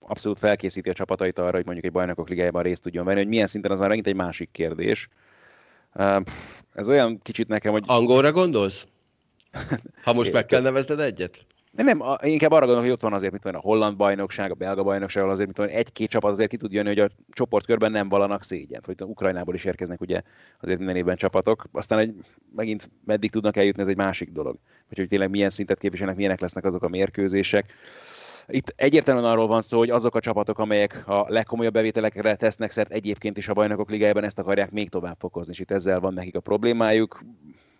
abszolút felkészíti a csapatait arra, hogy mondjuk egy bajnokok ligájában részt tudjon venni, hogy milyen szinten az már megint egy másik kérdés. Ez olyan kicsit nekem, hogy... Angolra gondolsz? Ha most meg kell nevezned egyet? Nem, inkább arra gondolom, hogy ott van azért, mint olyan a holland bajnokság, a belga bajnokság, azért, mint olyan egy-két csapat azért ki tud jönni, hogy a csoportkörben nem vallanak szégyent, hogy Ukrajnából is érkeznek ugye azért minden évben csapatok, aztán megint meddig tudnak eljutni, ez egy másik dolog. Úgyhogy tényleg milyen szintet képviselnek, milyenek lesznek azok a mérkőzések. Itt egyértelműen arról van szó, hogy azok a csapatok, amelyek a legkomolyabb bevételekre tesznek szert egyébként is a bajnokok ligájában, ezt akarják még tovább fokozni, és itt ezzel van nekik a problémájuk.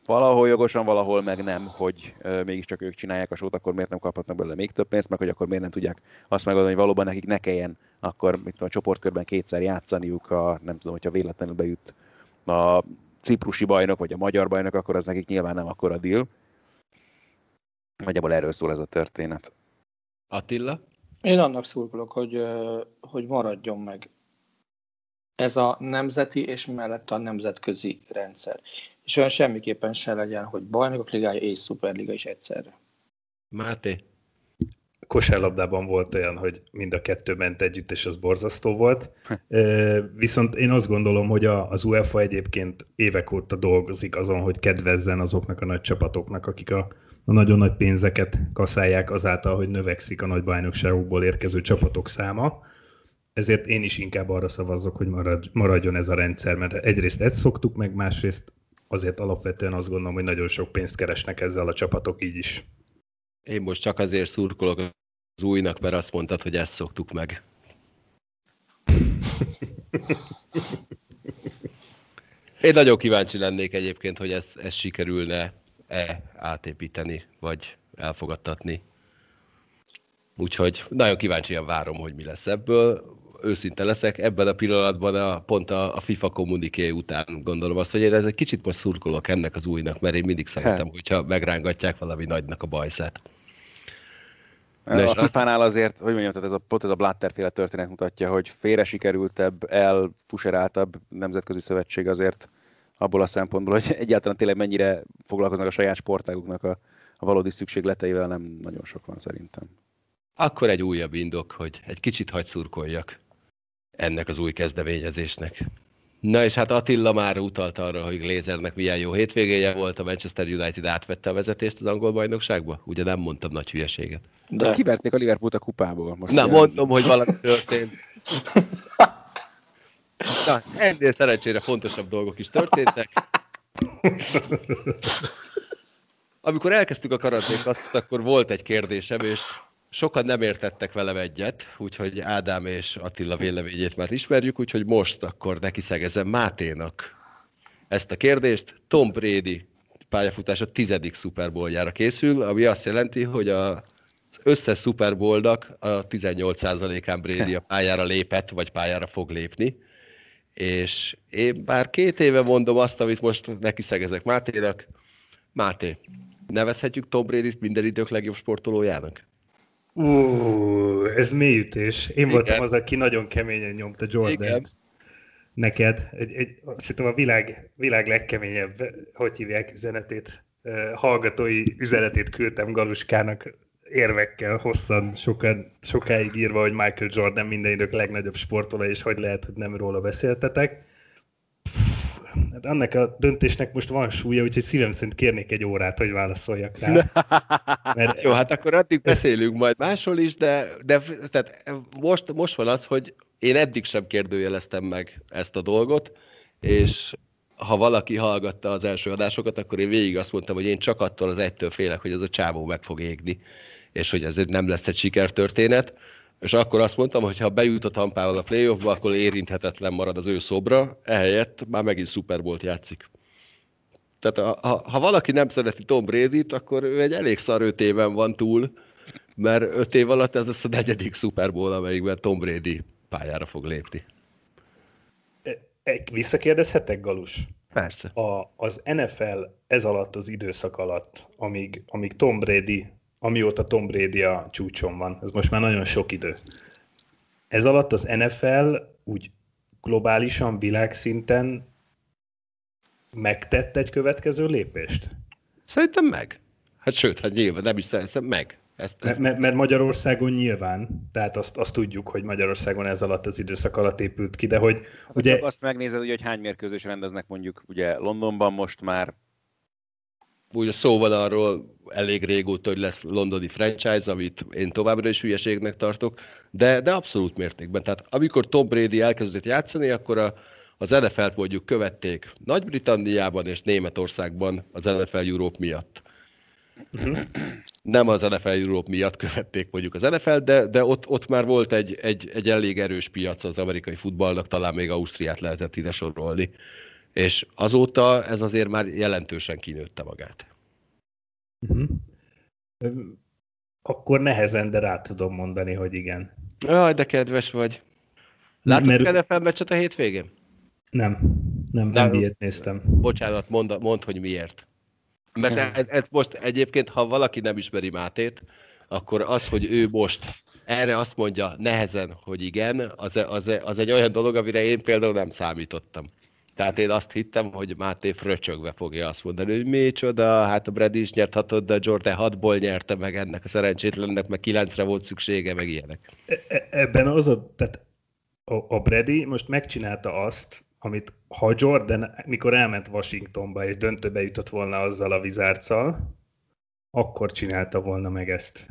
Valahol jogosan, valahol meg nem, hogy mégiscsak ők csinálják a sót, akkor miért nem kaphatnak belőle még több pénzt, meg hogy akkor miért nem tudják azt megadni, hogy valóban nekik ne kelljen akkor a csoportkörben kétszer játszaniuk, nem tudom, hogyha véletlenül bejut a ciprusi bajnok, vagy a magyar bajnok, akkor az nekik nyilván nem akkora deal. Nagyjából erről szól ez a történet. Attila? Én annak szurkolok, hogy maradjon meg ez a nemzeti és mellett a nemzetközi rendszer. És olyan semmiképpen se legyen, hogy bajnokok ligája és szuperliga is egyszerre. Máté? Kosárlabdában volt olyan, hogy mind a kettő ment együtt, és az borzasztó volt. Viszont én azt gondolom, hogy az UEFA egyébként évek óta dolgozik azon, hogy kedvezzen azoknak a nagy csapatoknak, akik a a nagyon nagy pénzeket kaszálják azáltal, hogy növekszik a nagybajnokságokból érkező csapatok száma. Ezért én is inkább arra szavazzok, hogy maradjon ez a rendszer, mert egyrészt ezt szoktuk meg, másrészt azért alapvetően azt gondolom, hogy nagyon sok pénzt keresnek ezzel a csapatok így is. Én most csak azért szurkolok az újnak, mert azt mondtad, hogy ezt szoktuk meg. Én nagyon kíváncsi lennék egyébként, hogy ez sikerülne-e átépíteni, vagy elfogadtatni. Úgyhogy nagyon kíváncsian várom, hogy mi lesz ebből. Őszinte leszek, ebben a pillanatban pont a FIFA kommuniké után gondolom azt, hogy én egy kicsit most szurkolok ennek az újnak, mert én mindig szeretem, hogyha megrángatják valami nagynak a bajszát. A FIFA-nál azért, hogy mondjam, tehát ez a Blatter-féle történet mutatja, hogy félre sikerültebb, elfuseráltabb nemzetközi szövetség azért abból a szempontból, hogy egyáltalán tényleg mennyire foglalkoznak a saját sportáguknak a valódi szükségleteivel, nem nagyon sok van szerintem. Akkor egy újabb indok, hogy egy kicsit hagy szurkoljak ennek az új kezdeményezésnek. Na és hát Attila már utalt arra, hogy Glazernek milyen jó hétvégéje volt, a Manchester United átvette a vezetést az angol bajnokságba? Ugye nem mondtam nagy hülyeséget. De kiverték a Liverpoolt a kupából. Most na, mondom, hogy valami történt. Na, ennél szerencsére fontosabb dolgok is történtek. Amikor elkezdtük a karatékaszt, akkor volt egy kérdésem, és sokan nem értettek velem egyet, úgyhogy Ádám és Attila véleményét már ismerjük, úgyhogy most akkor nekiszegezem Máténak ezt a kérdést. Tom Brady pályafutása 10. Super Bowljára készül, ami azt jelenti, hogy az összes Super Bowlnak a 18%-án Brady a pályára lépett, vagy pályára fog lépni. És én már 2 éve mondom azt, amit most nekiszegezek Máténak. Máté, nevezhetjük Tom Bradyt minden idők legjobb sportolójának? Ez mély ütés. Én voltam az, aki nagyon keményen nyomta Jordan-t neked. Azt hiszem a világ legkeményebb, hogy hívják, üzenetét, hallgatói üzenetét küldtem Galuskának érvekkel hosszan, sokáig írva, hogy Michael Jordan minden idők legnagyobb sportolója, és hogy lehet, hogy nem róla beszéltetek. Hát annak a döntésnek most van súlya, úgyhogy szívem szerint kérnék egy órát, hogy válaszoljak rá. Mert... Jó, hát akkor addig beszélünk majd máshol is, de tehát most van az, hogy én eddig sem kérdőjeleztem meg ezt a dolgot, és ha valaki hallgatta az első adásokat, akkor én végig azt mondtam, hogy én csak attól az egytől félek, hogy ez a csávó meg fog égni, és hogy ez nem lesz egy sikertörténet. És akkor azt mondtam, hogy ha bejut a Tampával a playoffba, akkor érinthetetlen marad az ő szobra, ehelyett már megint Super Bowl-t játszik. Tehát ha valaki nem szereti Tom Bradyt, akkor ő egy elég szar 5 éven van túl, mert 5 év alatt ez lesz a 4. Super Bowl, amelyikben Tom Brady pályára fog lépni. Visszakérdezhetek, Galus? Persze. Az NFL ez alatt az időszak alatt, amíg Tom Brady... amióta Tom Brady a csúcson van. Ez most már nagyon sok idő. Ez alatt az NFL úgy globálisan, világszinten megtett egy következő lépést? Szerintem meg. Hát sőt, hát nyilván nem is szerintem meg. Mert Magyarországon nyilván, tehát azt tudjuk, hogy Magyarországon ez alatt az időszak alatt épült ki, de hogy... Hát ugye... Csak azt megnézed, ugye, hogy hány mérkőzés rendeznek mondjuk ugye Londonban most már. Úgy szó van arról elég régóta, hogy lesz londoni franchise, amit én továbbra is hülyeségnek tartok, de abszolút mértékben. Tehát amikor Tom Brady elkezdett játszani, akkor az NFL-t mondjuk követték Nagy-Britanniában és Németországban az NFL Europe miatt. Nem az NFL Europe miatt követték mondjuk az NFL-t, de ott már volt egy elég erős piac az amerikai futballnak, talán még Ausztriát lehetett ide sorolni. És azóta ez azért már jelentősen kinőtte magát. Akkor nehezen, de rá tudom mondani, hogy igen. Jaj, de kedves vagy. Látod a NFL meccset a hétvégén? Nem, miért néztem. Bocsánat, mondd, hogy miért. Mert ez most egyébként, ha valaki nem ismeri Mátét, akkor az, hogy ő most erre azt mondja nehezen, hogy igen, az egy olyan dolog, amire én például nem számítottam. Tehát én azt hittem, hogy Máté fröcsögve fogja azt mondani, hogy micsoda, hát a Brady is nyerthatott, de Jordan 6-ból nyerte meg ennek a szerencsétlennek, meg 9-re volt szüksége, meg ilyenek. Ebben tehát a Brady most megcsinálta azt, amit ha Jordan, mikor elment Washingtonba és döntőbe jutott volna azzal a Wizardsszal, akkor csinálta volna meg ezt.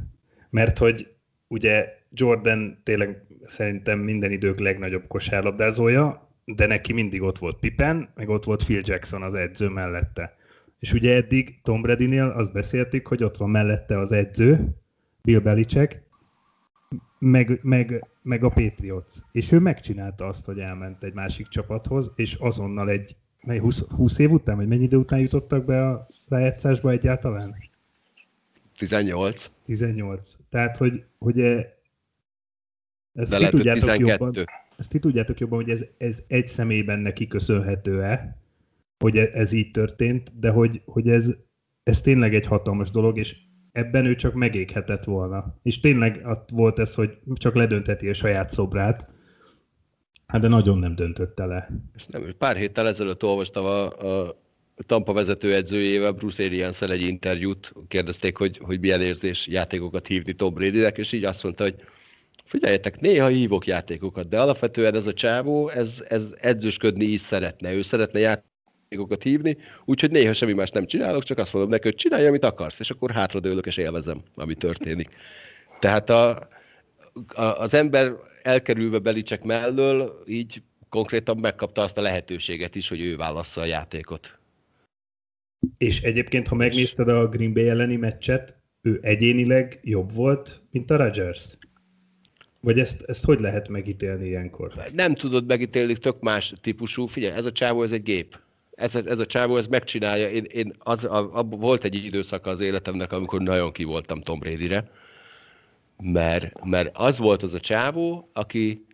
Mert hogy ugye Jordan tényleg szerintem minden idők legnagyobb kosárlabdázója, de neki mindig ott volt Pippen, meg ott volt Phil Jackson az edző mellette. És ugye eddig Tom Bradynél azt beszéltük, hogy ott van mellette az edző, Bill Belichick, meg a Patriots. És ő megcsinálta azt, hogy elment egy másik csapathoz, és azonnal egy 20 év után, vagy mennyi idő után jutottak be a rájátszásba egyáltalán? 18. Tehát, hogy ezt ti tudjátok jobban, hogy ez egy személyben neki köszönhető-e, hogy ez így történt, de hogy ez tényleg egy hatalmas dolog, és ebben ő csak megéghetett volna. És tényleg volt ez, hogy csak ledöntheti a saját szobrát, hát de nagyon nem döntötte le. És nem, pár héttel ezelőtt olvastam a Tampa vezető edzőjével, Bruce Arians-szel egy interjút, kérdezték, hogy milyen érzés játékokat hívni Tom Bradynek, és így azt mondta, hogy figyeljetek, néha hívok játékokat, de alapvetően ez a csávó, ez edzősködni is szeretne. Ő szeretne játékokat hívni, úgyhogy néha semmi más nem csinálok, csak azt mondom neki, hogy csinálj, amit akarsz, és akkor hátradőlök és élvezem, ami történik. Tehát az ember elkerülve Belichick mellől, így konkrétan megkapta azt a lehetőséget is, hogy ő válassza a játékot. És egyébként, ha megnézted a Green Bay elleni meccset, ő egyénileg jobb volt, mint a Rodgers. Vagy ezt hogy lehet megítélni ilyenkor? Nem tudod megítélni, tök más típusú. Figyelj, ez a csávó, ez egy gép. Ez a csávó, ez megcsinálja. Volt egy időszaka az életemnek, amikor nagyon ki voltam Tom Bradyre, mert az volt az a csávó, aki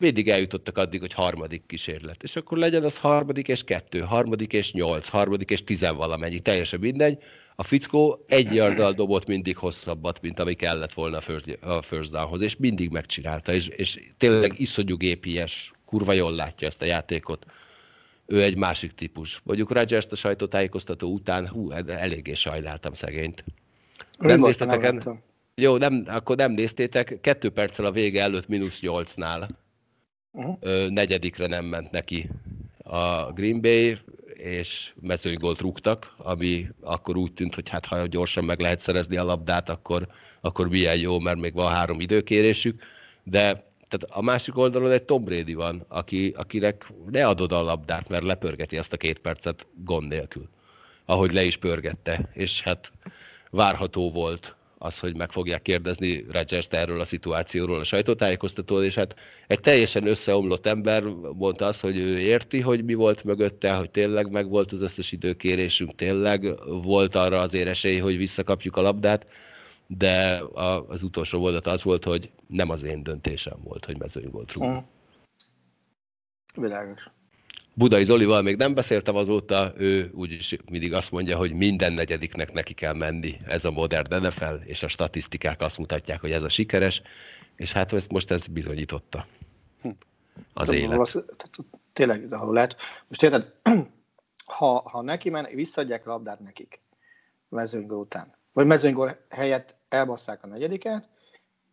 mindig eljutottak addig, hogy harmadik kísérlet. És akkor legyen az 3. és 2, 3. és 8, 3. és 10 valamennyi, teljesen mindegy. A fickó egy yarddal dobott mindig hosszabbat, mint ami kellett volna a first downhoz, és mindig megcsinálta, és tényleg iszonyú gépies, kurva jól látja ezt a játékot. Ő egy másik típus. Mondjuk Rodgers-t a sajtótájékoztató után, eléggé sajnáltam szegényt. Nem néztetek el? Jó, akkor nem néztétek, 2 perccel a vége előtt -8-nál. Negyedikre nem ment neki a Green Bay, és mezőnygolt rúgtak, ami akkor úgy tűnt, hogy hát ha gyorsan meg lehet szerezni a labdát, akkor milyen jó, mert még van 3 időkérésük, de tehát a másik oldalon egy Tom Brady van, akinek ne adod a labdát, mert lepörgeti azt a 2 percet gond nélkül, ahogy le is pörgette, és hát várható volt az, hogy meg fogják kérdezni Rodgers-t erről a szituációról a sajtótájékoztatón, és hát egy teljesen összeomlott ember mondta azt, hogy ő érti, hogy mi volt mögötte, hogy tényleg megvolt az összes időkérésünk, tényleg volt arra azért esély, hogy visszakapjuk a labdát, de az utolsó mondat az volt, hogy nem az én döntésem volt, hogy mezőny volt rúgni. Világos. Budai Zolival még nem beszéltem azóta, ő úgyis mindig azt mondja, hogy minden negyediknek neki kell menni, ez a modern NFL, és a statisztikák azt mutatják, hogy ez a sikeres, és hát most ez bizonyította az élet. Tényleg, ahol lehet. Most érted, ha neki mennek, visszaadják a labdát nekik mezőnygól után, vagy mezőnygól helyett elbasszák a negyediket,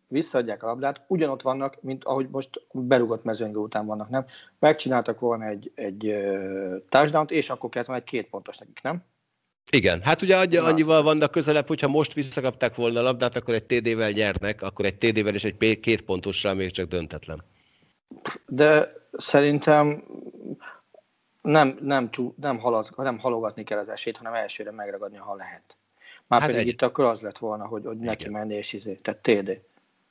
visszaadják a labdát, ugyanott vannak, mint ahogy most berúgott mezőnygól után vannak, nem? Megcsináltak volna egy touchdownt, és akkor kellett volna egy 2 pontos nekik, nem? Igen, hát ugye annyival vannak közelebb, hogyha most visszakapták volna a labdát, akkor egy TD-vel nyernek, akkor egy TD-vel és egy 2 pontossal még csak döntetlen. De szerintem nem halogatni kell az esélyt, hanem elsőre megragadni, ha lehet. Már hát pedig itt akkor az lett volna, hogy neki menni és tehát TD.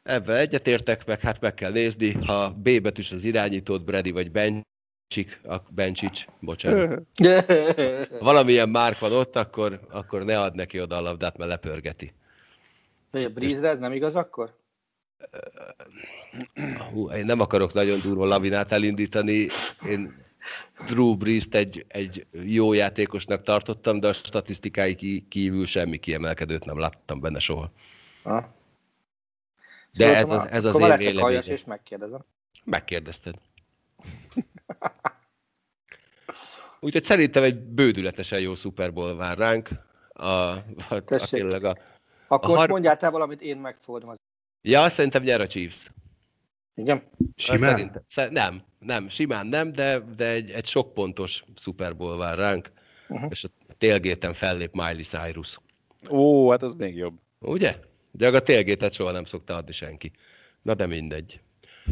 Ebben egyetértek, meg hát meg kell nézni, ha B betűs az irányítót, Brady vagy Bencsics, bocsánat. Valamilyen márk van ott, akkor ne add neki oda a labdát, mert lepörgeti. A Breeze-re ez nem igaz akkor? Én nem akarok nagyon durva lavinát elindítani. Én Drew Breest egy jó játékosnak tartottam, de a statisztikái kívül semmi kiemelkedőt nem láttam benne soha. De ez az én véleményem. Hajas, és megkérdezem. Megkérdezted. Úgyhogy szerintem egy bődületesen jó Super Bowl vár ránk. Akkor mondjál valamit, én megfordom az. Ja, szerintem nyer a Chiefs. Igen? Simán? Nem, simán nem, de egy sok pontos Super Bowl vár ránk, és a tailgate-en fellép Miley Cyrus. Ó, hát az még jobb. Ugye? De a tailgate-et soha nem szokta adni senki. Na de mindegy.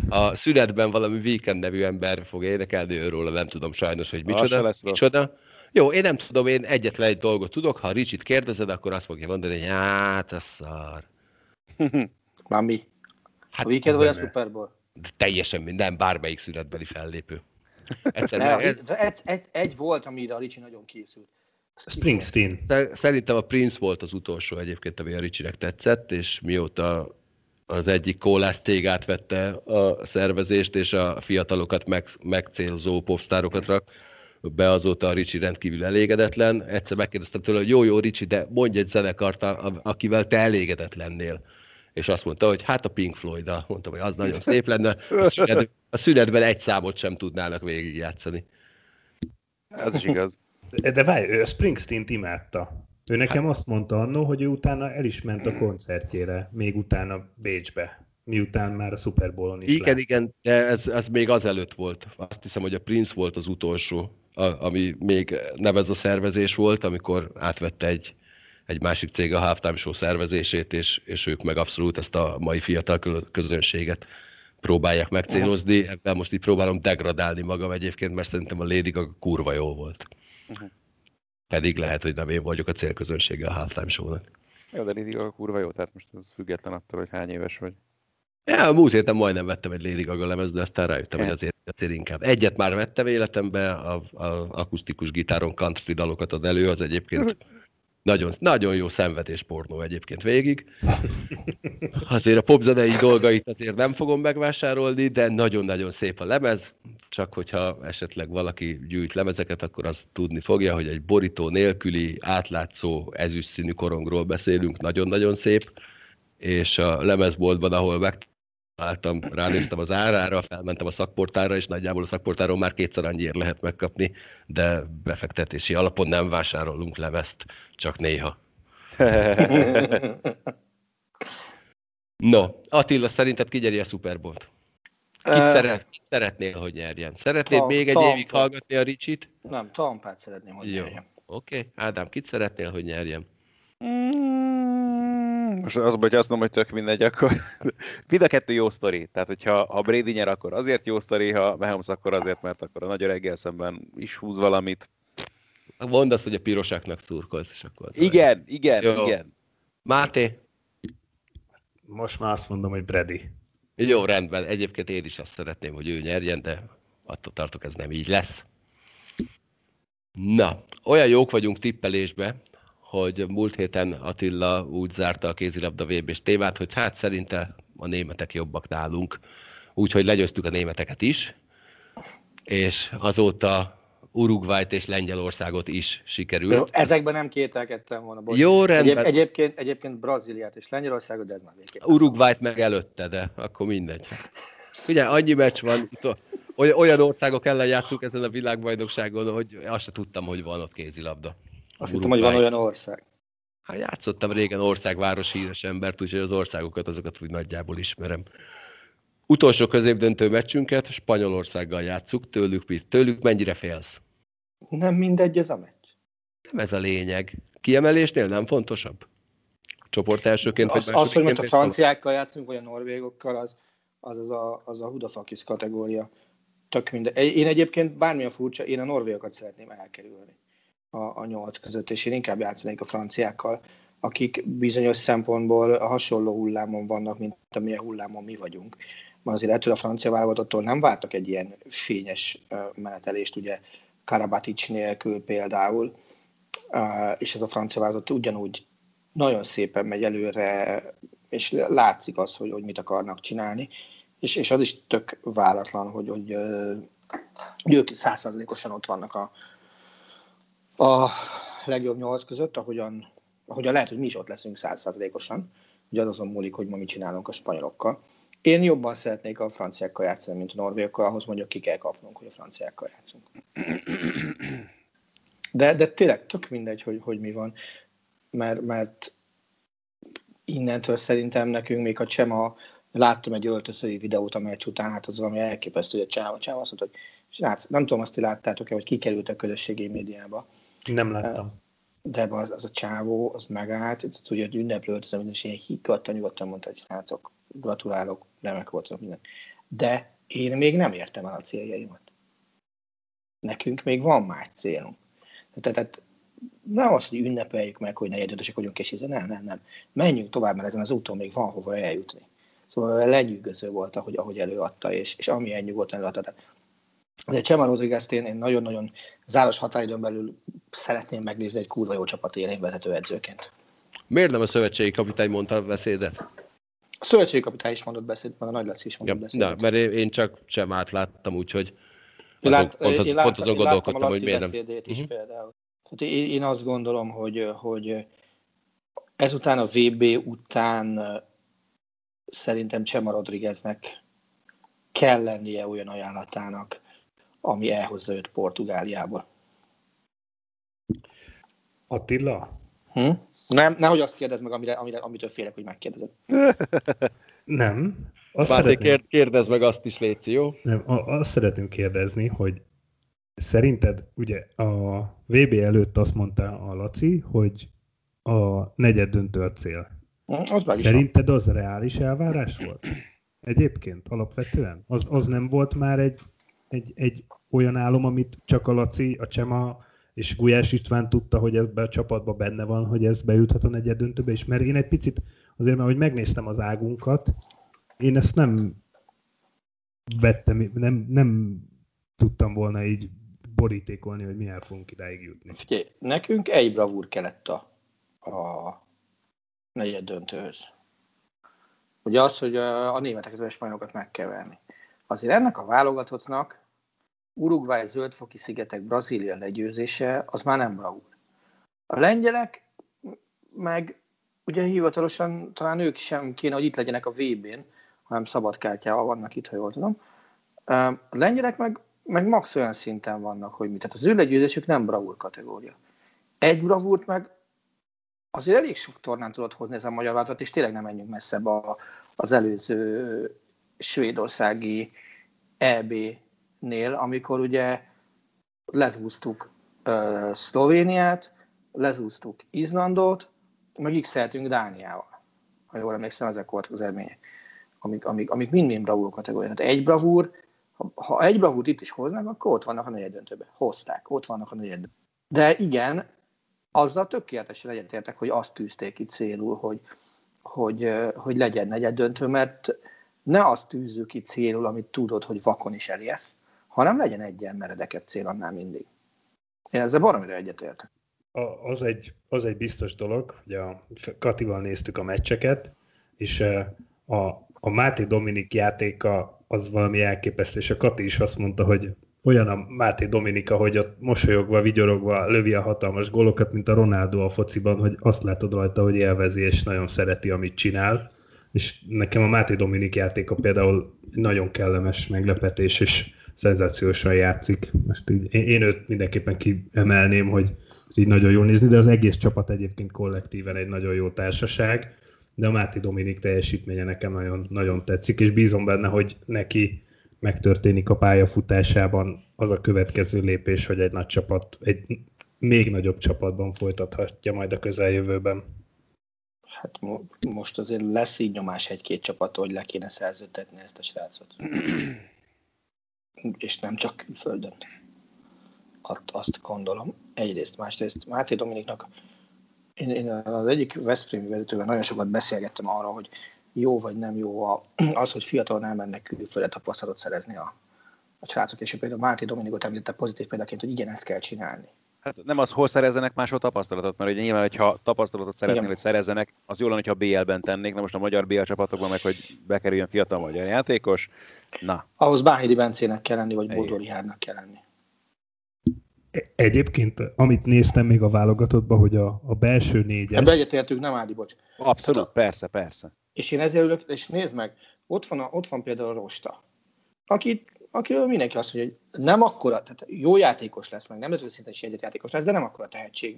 A szünetben valami Weekend nevű ember fog érdekelni, őróla nem tudom sajnos, hogy micsoda. Jó, én nem tudom, én egyetlen egy dolgot tudok, ha Ricsit kérdezed, akkor azt fogja mondani, hogy hát a szar. Már mi? Hát a Weekend vagy a Super Bowl? Teljesen minden, bármelyik szünetbeli fellépő. Egy volt, amire a Ricsi nagyon készült. Springsteen. Szerintem a Prince volt az utolsó egyébként, ami a Ricsinek tetszett, és mióta az egyik kólász cég átvette a szervezést, és a fiatalokat megcélzó popstárokat rak be, azóta a Ricsi rendkívül elégedetlen. Egyszer megkérdeztem tőle, hogy jó Ricsi, de mondj egy zenekart, akivel te elégedett lennél. És azt mondta, hogy hát a Pink Floyd-a. Mondtam, hogy az nagyon szép lenne. A szünetben egy számot sem tudnának végigjátszani. Ez is igaz. De várj, ő a Springsteen-t imádta. Ő nekem azt mondta annó, hogy ő utána el is ment a koncertjére, még utána Bécsbe, miután már a Super Bowl-on is lett. Igen, de ez még azelőtt volt. Azt hiszem, hogy a Prince volt az utolsó, ami még nevez a szervezés volt, amikor átvette egy másik cég a halftime show szervezését, és ők meg abszolút ezt a mai fiatal közönséget próbálják megcélozni. Ebben most így próbálom degradálni magam egyébként, mert szerintem a Lady Gaga kurva jó volt. Pedig lehet, hogy nem én vagyok a célközönsége a halftime show-nak. Jó, de Lady Gaga kurva jó, tehát most ez független attól, hogy hány éves vagy. Ja, a múlt héten majdnem vettem egy Lady Gaga lemez, de aztán rájöttem, hogy azért inkább. Egyet már vettem életembe, az akusztikus gitáron country dalokat ad elő, az egyébként nagyon, nagyon jó szenvedéspornó egyébként végig. Azért a popzenei dolgait azért nem fogom megvásárolni, de nagyon-nagyon szép a lemez, csak hogyha esetleg valaki gyűjt lemezeket, akkor az tudni fogja, hogy egy borító nélküli, átlátszó, ezüst színű korongról beszélünk, nagyon-nagyon szép, és a lemezboltban, ahol megtaláltam, ránéztem az árára, felmentem a szakportálra, és nagyjából a szakportáron már 2-szer annyiért lehet megkapni, de befektetési alapon nem vásárolunk lemezt, csak néha. No, Attila, szerinted ki nyeri a Super Bowl-t? Kit szeretnél, hogy nyerjen? Szeretnéd még egy évig hallgatni a Ricsit? Nem, Tampát szeretném, hogy nyerjem. Oké. Ádám, kit szeretnél, hogy nyerjem? Most azban, hogy azt mondom, hogy tök mindegy, akkor mind a kettő jó sztori. Tehát, hogyha Brady nyer, akkor azért jó sztori, ha Mahomes, akkor azért, mert akkor a nagy öreggel szemben is húz valamit. Mondd azt, hogy a pirosáknak szurkolsz, és akkor... Igen. Máté? Most már azt mondom, hogy Brady. Jó, rendben. Egyébként én is azt szeretném, hogy ő nyerjen, de attól tartok, ez nem így lesz. Na, olyan jók vagyunk tippelésbe, hogy múlt héten Attila úgy zárta a kézilabda VB-s témát, hogy hát szerinte a németek jobbak nálunk. Úgyhogy legyőztük a németeket is, és azóta Uruguayt és Lengyelországot is sikerült. Jó, ezekben nem kételkedtem volna. Jó, rendben. Egyébként Brazíliát és Lengyelországot, de ez már végképp. Uruguayt meg előtte, de akkor mindegy. Ugye, annyi meccs van, olyan országok ellen játszunk ezen a világbajnokságon, hogy azt se tudtam, hogy van ott kézilabda. Azt hittem, hogy van olyan ország. Hát játszottam régen országváros híres embert, úgyhogy az országokat, azokat úgy nagyjából ismerem. Utolsó középdöntő meccsünket Spanyolországgal játsszuk. Tőlük mennyire félsz? Nem mindegy ez a meccs. Nem ez a lényeg. Kiemelésnél nem fontosabb? Csoport elsőként vagy másodiként? Az, hogy most a franciákkal játszunk, vagy a norvégokkal, az a hudafakisz kategória. Tök minden. Én egyébként bármilyen furcsa, én a norvégokat szeretném elkerülni a 8 között, és én inkább játszanék a franciákkal, akik bizonyos szempontból a hasonló hullámon vannak, mint amilyen hullámon mi vagyunk. Már azért ettől a francia válogatottól nem vártak egy ilyen fényes menetelést, ugye Karabatics nélkül például, és ez a francia válogatott ugyanúgy nagyon szépen megy előre, és látszik az, hogy mit akarnak csinálni, és az is tök váratlan, hogy ők 100%-osan ott vannak a legjobb 8 között, ahogyan lehet, hogy mi is ott leszünk 100%-osan, hogy azon múlik, hogy ma mit csinálunk a spanyolokkal. Én jobban szeretnék a franciákkal játszani, mint a norvégokkal, ahhoz mondjuk ki kell kapnunk, hogy a franciákkal játszunk. De tényleg tök mindegy, hogy mi van, mert innentől szerintem nekünk még láttam egy öltözői videót a meccs után, hát az valami elképesztő, hogy a Csáva azt mondta, hogy nem tudom, azt ti láttátok-e, hogy kikerült a közösségi médiába. Nem láttam. de az a csávó, az megállt, ugye ünneplőlt az, és ilyen higgadtan-nyugodtan mondta, hogy srácok, gratulálok, remek voltatok minden. De én még nem értem el a céljaimat. Nekünk még van más célunk. Tehát nem az, hogy ünnepeljük meg, hogy negyedötösek vagyunk, és nem. Menjünk tovább, mert ezen az úton még van hova eljutni. Szóval lenyűgöző volt, ahogy előadta, és amilyen nyugodtan előadta. Tehát azért Csema Rodriguez-t én nagyon-nagyon záros határidőn belül szeretném megnézni egy kurva jó csapat élén vezető edzőként. Miért nem a szövetségi kapitány mondta a beszédet? A szövetségi kapitány is mondott beszédet, meg a Nagy Laci is mondott beszédet. Ja, mert én csak Csemát láttam, úgyhogy pont azon gondolkodtam, hogy miért nem. Én láttam a Laci beszédét is például. Tehát én azt gondolom, hogy ezután a VB után szerintem Csema Rodrigueznek kell lennie olyan ajánlatának, ami elhozza őt Portugáliából. Attila? Nehogy azt kérdezd meg, amitől félek, hogy megkérdezed. Nem. Kérdezd meg azt is, légy, jó? Nem, azt szeretném kérdezni, hogy szerinted ugye a VB előtt azt mondta a Laci, hogy a negyed döntő a cél. Szerinted az reális elvárás volt? Egyébként alapvetően? Az nem volt már egy olyan álom, amit csak a Laci, a Csema és Gulyás István tudta, hogy ebben a csapatban benne van, hogy ez bejuthat a negyed döntőbe, és mert én egy picit, azért mert hogy megnéztem az águnkat, én ezt nem vettem, nem tudtam volna így borítékolni, hogy milyen fogunk idáig jutni. Figyelj, nekünk egy bravúr kellett a negyed döntőhöz. Ugye az, hogy a németeket és spanyolokat megkeverni. Azért ennek a válogatottnak Uruguay, Zöldfoki szigetek, Brazília legyőzése, az már nem bravúr. A lengyelek meg ugye hivatalosan talán ők sem kéne, hogy itt legyenek a VB-n, hanem szabadkártyával vannak itt, ha jól tudom. A lengyelek meg max olyan szinten vannak, hogy mit. Tehát az ő legyőzésük nem bravúr kategória. Egy bravúrt meg azért elég sok tornán tudod hozni ez a magyar váltat, és tényleg nem menjünk messzebb az előző svédországi EB-nél, amikor ugye lezúztuk Szlovéniát, lezúztuk Izlandot, meg x-eltünk Dániával. Ha jól emlékszem, ezek voltak az eredmények, amik mind bravúr kategóriák. Tehát egy bravúr, ha egy bravúrt itt is hoznak, akkor ott vannak a negyeddöntőben. Hozták, ott vannak a negyeddöntőben. De igen, azzal tökéletesen egyetértek, hogy azt tűzték ki célul, hogy legyen negyeddöntő, mert ne azt tűzzük ki célul, amit tudod, hogy vakon is elérsz, hanem legyen egy ilyen meredekebb cél annál mindig. Én ezzel baromira egyetértek. Az egy biztos dolog, hogy a Katival néztük a meccseket, és a Máté Dominik játéka az valami elképesztő, és a Kati is azt mondta, hogy olyan a Máté Dominika, hogy ott mosolyogva, vigyorogva lövi a hatalmas gólokat, mint a Ronaldo a fociban, hogy azt látod rajta, hogy élvezi, és nagyon szereti, amit csinál. És nekem a Máté Dominik játéka például nagyon kellemes meglepetés, és szenzációsan játszik. Most így, én őt mindenképpen kiemelném, hogy így nagyon jól nézni, de az egész csapat egyébként kollektíven egy nagyon jó társaság, de a Máté Dominik teljesítménye nekem nagyon, nagyon tetszik, és bízom benne, hogy neki megtörténik a pályafutásában az a következő lépés, hogy egy nagy csapat, egy még nagyobb csapatban folytathatja majd a közeljövőben. Hát most azért lesz így nyomás egy-két csapat, hogy le kéne szerződtetni ezt a srácot. És nem csak külföldön. Azt gondolom. Egyrészt, másrészt Máté Dominiknak én az egyik veszprémi vezetővel nagyon sokat beszélgettem arra, hogy jó vagy nem jó az, hogy fiatalnál mennek külföldre tapasztalatot szerezni a srácok. És például Máté Dominikot említette pozitív példaként, hogy igen, ezt kell csinálni. Hát nem az, hol szerezzenek máshol tapasztalatot, mert ugye nyilván, hogyha tapasztalatot szeretnél, hogy szerezzenek, az jól lenne, hogyha BL-ben tennék, de most a magyar BL csapatokban meg, hogy bekerüljön fiatal magyar játékos, na. Ahhoz Báhidi Bencének kell lenni, vagy Bodori Hárnak kell lenni. Egyébként, amit néztem még a válogatottban, hogy a belső négyes... Ebbe egyetértünk, nem Ádi, bocs. Abszolút, persze. És én ezért ülök, és nézd meg, ott van például a Rosta, akiről mindenki azt mondja, hogy nem akkora, tehát jó játékos lesz, meg nemzetközi szinten is egyetjátékos lesz, de nem akkora tehetség,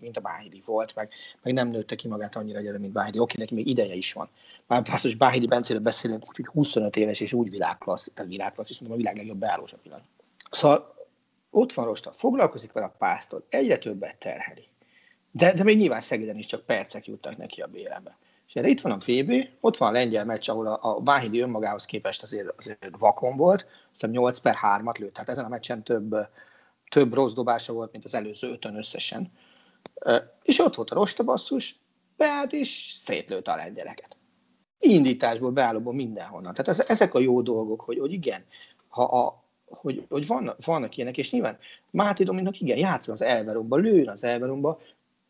mint a Báhidi volt, meg nem nőtte ki magát annyira gyere, mint Báhidi. Oké, neki még ideje is van. Már basszus, Báhidi Bencéről beszélünk, úgyhogy 25 éves és úgy világklassz, tehát világklassz, és szerintem a világ legjobb beállós a pillanat. Szóval ott van Rosta, foglalkozik vele a pásztor, egyre többet terheli. De még nyilván Szegeden is csak percek jutnak neki a BL-be. És erre itt van a VB, ott van a lengyel meccs, ahol a Váhidi önmagához képest azért vakon volt, aztán 8-3 lőtt. Hát ezen a meccsen több rossz dobása volt, mint az előző 5-ön összesen. És ott volt a rosta basszus, beállt és szétlőtt a lengyeleket. Indításból, beállóból, mindenhonnan. Tehát ezek a jó dolgok, hogy igen, hogy vannak ilyenek, és nyilván Máté Dominiknak igen, játszol az elveromba,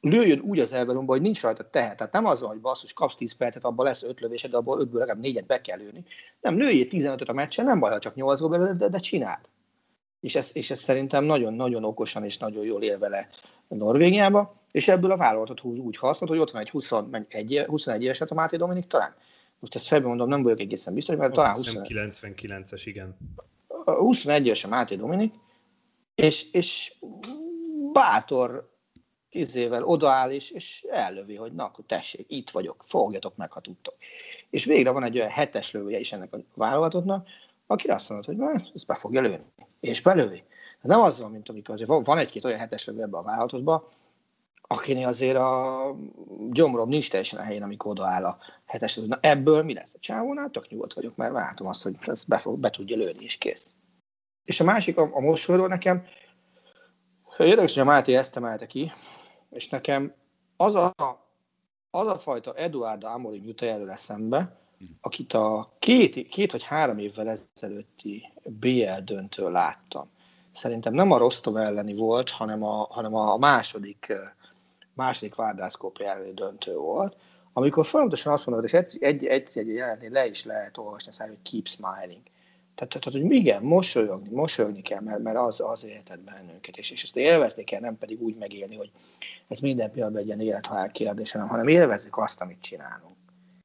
lőjön úgy az elveromba, hogy nincs rajta tehet. Tehát nem az, hogy basszus, kapsz 10 percet, abban lesz 5 lövésed, de abból 5-ből legalább 4-et be kell lőni. Nem, lőjél 15-öt a meccsen, nem baj, ha csak 8-ból belőle, de csináld. És ez szerintem nagyon-nagyon okosan és nagyon jól él vele Norvégiába, és ebből a vállalatot húz úgy hasznot, hogy ott van egy 21 éveset a Máté Dominik talán. Most ezt felben mondom, nem vagyok egészen biztos, mert talán 99-es, igen. 21 éves a Máté Dominik, és bátor izével odaáll, és ellövi, hogy na, akkor tessék, itt vagyok, fogjatok meg, ha tudtok. És végre van egy olyan 7-es lövője is ennek a válogatottnak, akire azt mondod, hogy na, ezt be fogja lőni. És belövi. Nem az van, mint amikor azért van egy-két olyan 7-es lövő ebben a válogatotban, akinél azért a gyomrom nincs teljesen a helyén, amikor odaáll a 7-es lövő. Na ebből mi lesz? A csávónál tök nyugodt vagyok, mert látom azt, hogy ezt be tudja lőni, és kész. És a másik, a mosolyról nekem, érdekes, hogy a Máté ezt emelte ki, és nekem az a fajta Eduardo Amorim jut előre szembe, akit a két vagy három évvel ezelőtti BL döntő láttam. Szerintem nem a Rostov elleni volt, hanem a második Vardar-Skopje elleni döntő volt, amikor folyamatosan azt mondod, és egy jelenetnél le is lehet olvasni, hogy keep smiling. Tehát hogy igen, mosolyogni kell, mert az éltet bennünket, és ezt élvezni kell, nem pedig úgy megélni, hogy ez minden pillanatban egy ilyen élethalál kérdés, hanem élvezzük azt, amit csinálunk.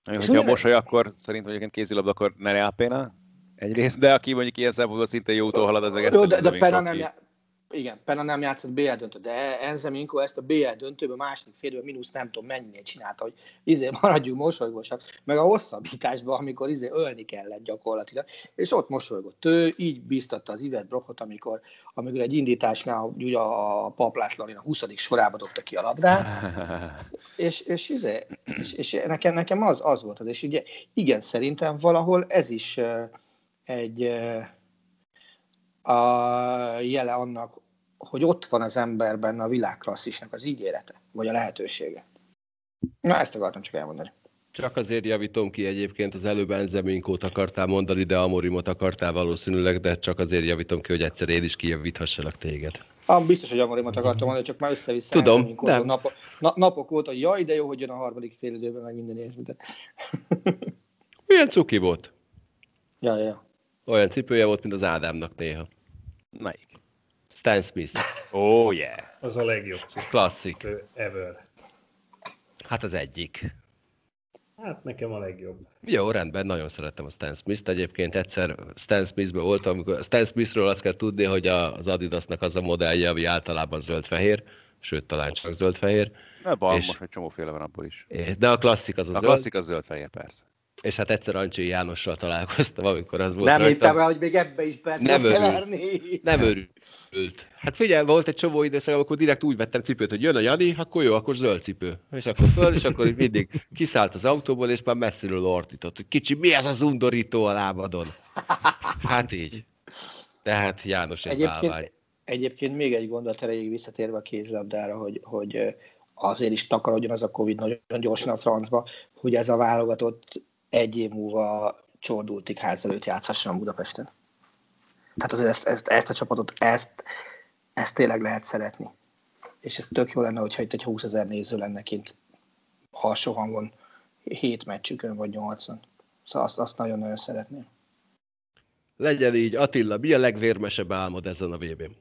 Hogyha a mosoly, akkor szerintem egyébként kézilabda, akkor ne reálpéna egyrészt, de aki mondjuk ilyen szempontból szintén jó úton halad, az meg ezt nem Penna nem játszott BL döntő, de Enzeminko ezt a BL döntőben második félből mínusz nem tudom mennyinél csinálta, hogy maradjunk mosolygósak, meg a hosszabbításban, amikor ölni kellett gyakorlatilag, és ott mosolygott ő, így bíztatta az Yvette Brochot, amikor egy indításnál ugye a Paplász Larin a 20. sorába dobta ki a labdát, és nekem az volt az, és ugye igen, szerintem valahol ez is egy a jele annak, hogy ott van az emberben a világklasszisnak az ígérete, vagy a lehetősége. Na, ezt akartam csak elmondani. Csak azért javítom ki egyébként, az előbb Enzeminkót akartál mondani, de Amorimot akartál valószínűleg, de csak azért javítom ki, hogy egyszer én is kijavíthassalak téged. Biztos, hogy Amorimot akartam mondani, csak már össze-vissza Enzeminkózó napok óta, hogy jaj, de jó, hogy jön a harmadik fél időben, meg minden ilyesmit. Milyen cuki volt? Ja. Olyan cipője volt, mint az Ádámnak néha. Melyik? Stan Smith. Oh, yeah. Az a legjobb cipő. Klasszik. Ever. Hát az egyik. Hát nekem a legjobb. Jó, rendben, nagyon szerettem a Stan Smith-t. Egyébként egyszer Stan Smith-ből voltam, amikor Stan Smith-ről azt kell tudni, hogy az Adidasnak az a modellje, ami általában zöld-fehér, sőt, talán csak zöld-fehér. Na, most egy csomóféle van abból is. De a klasszik az a zöld. A klasszik az zöld-fehér, persze. És hát egyszer Ancsi Jánossal találkoztam, amikor az volt. Nem hittem el, hogy még ebbe is be kell keverni. Nem örült. Hát figyelj, volt egy csomó időszak, amikor direkt úgy vettem cipőt, hogy jön a Jani, akkor jó, akkor zöld cipő. És akkor föl, és akkor mindig kiszállt az autóból, és már messziről ordított, hogy kicsi, mi ez az undorító a lábadon? Hát így. Tehát János egy bálvány. Egyébként még egy gondolat erejéig visszatérve a kézlabdára, hogy azért is takarodjon az a Covid nagyon gyorsan a francba, hogy ez a válogatott egy év múlva csordultig ház előtt játszhasson Budapesten. Tehát azért ezt a csapatot, ezt tényleg lehet szeretni. És ez tök jó lenne, hogyha itt egy 20 000 néző lenne kint alsó hangon, 7 meccsükön vagy 80. Szóval azt nagyon-nagyon szeretném. Legyen így. Attila, mi a legvérmesebb álmod ezen a VB-n?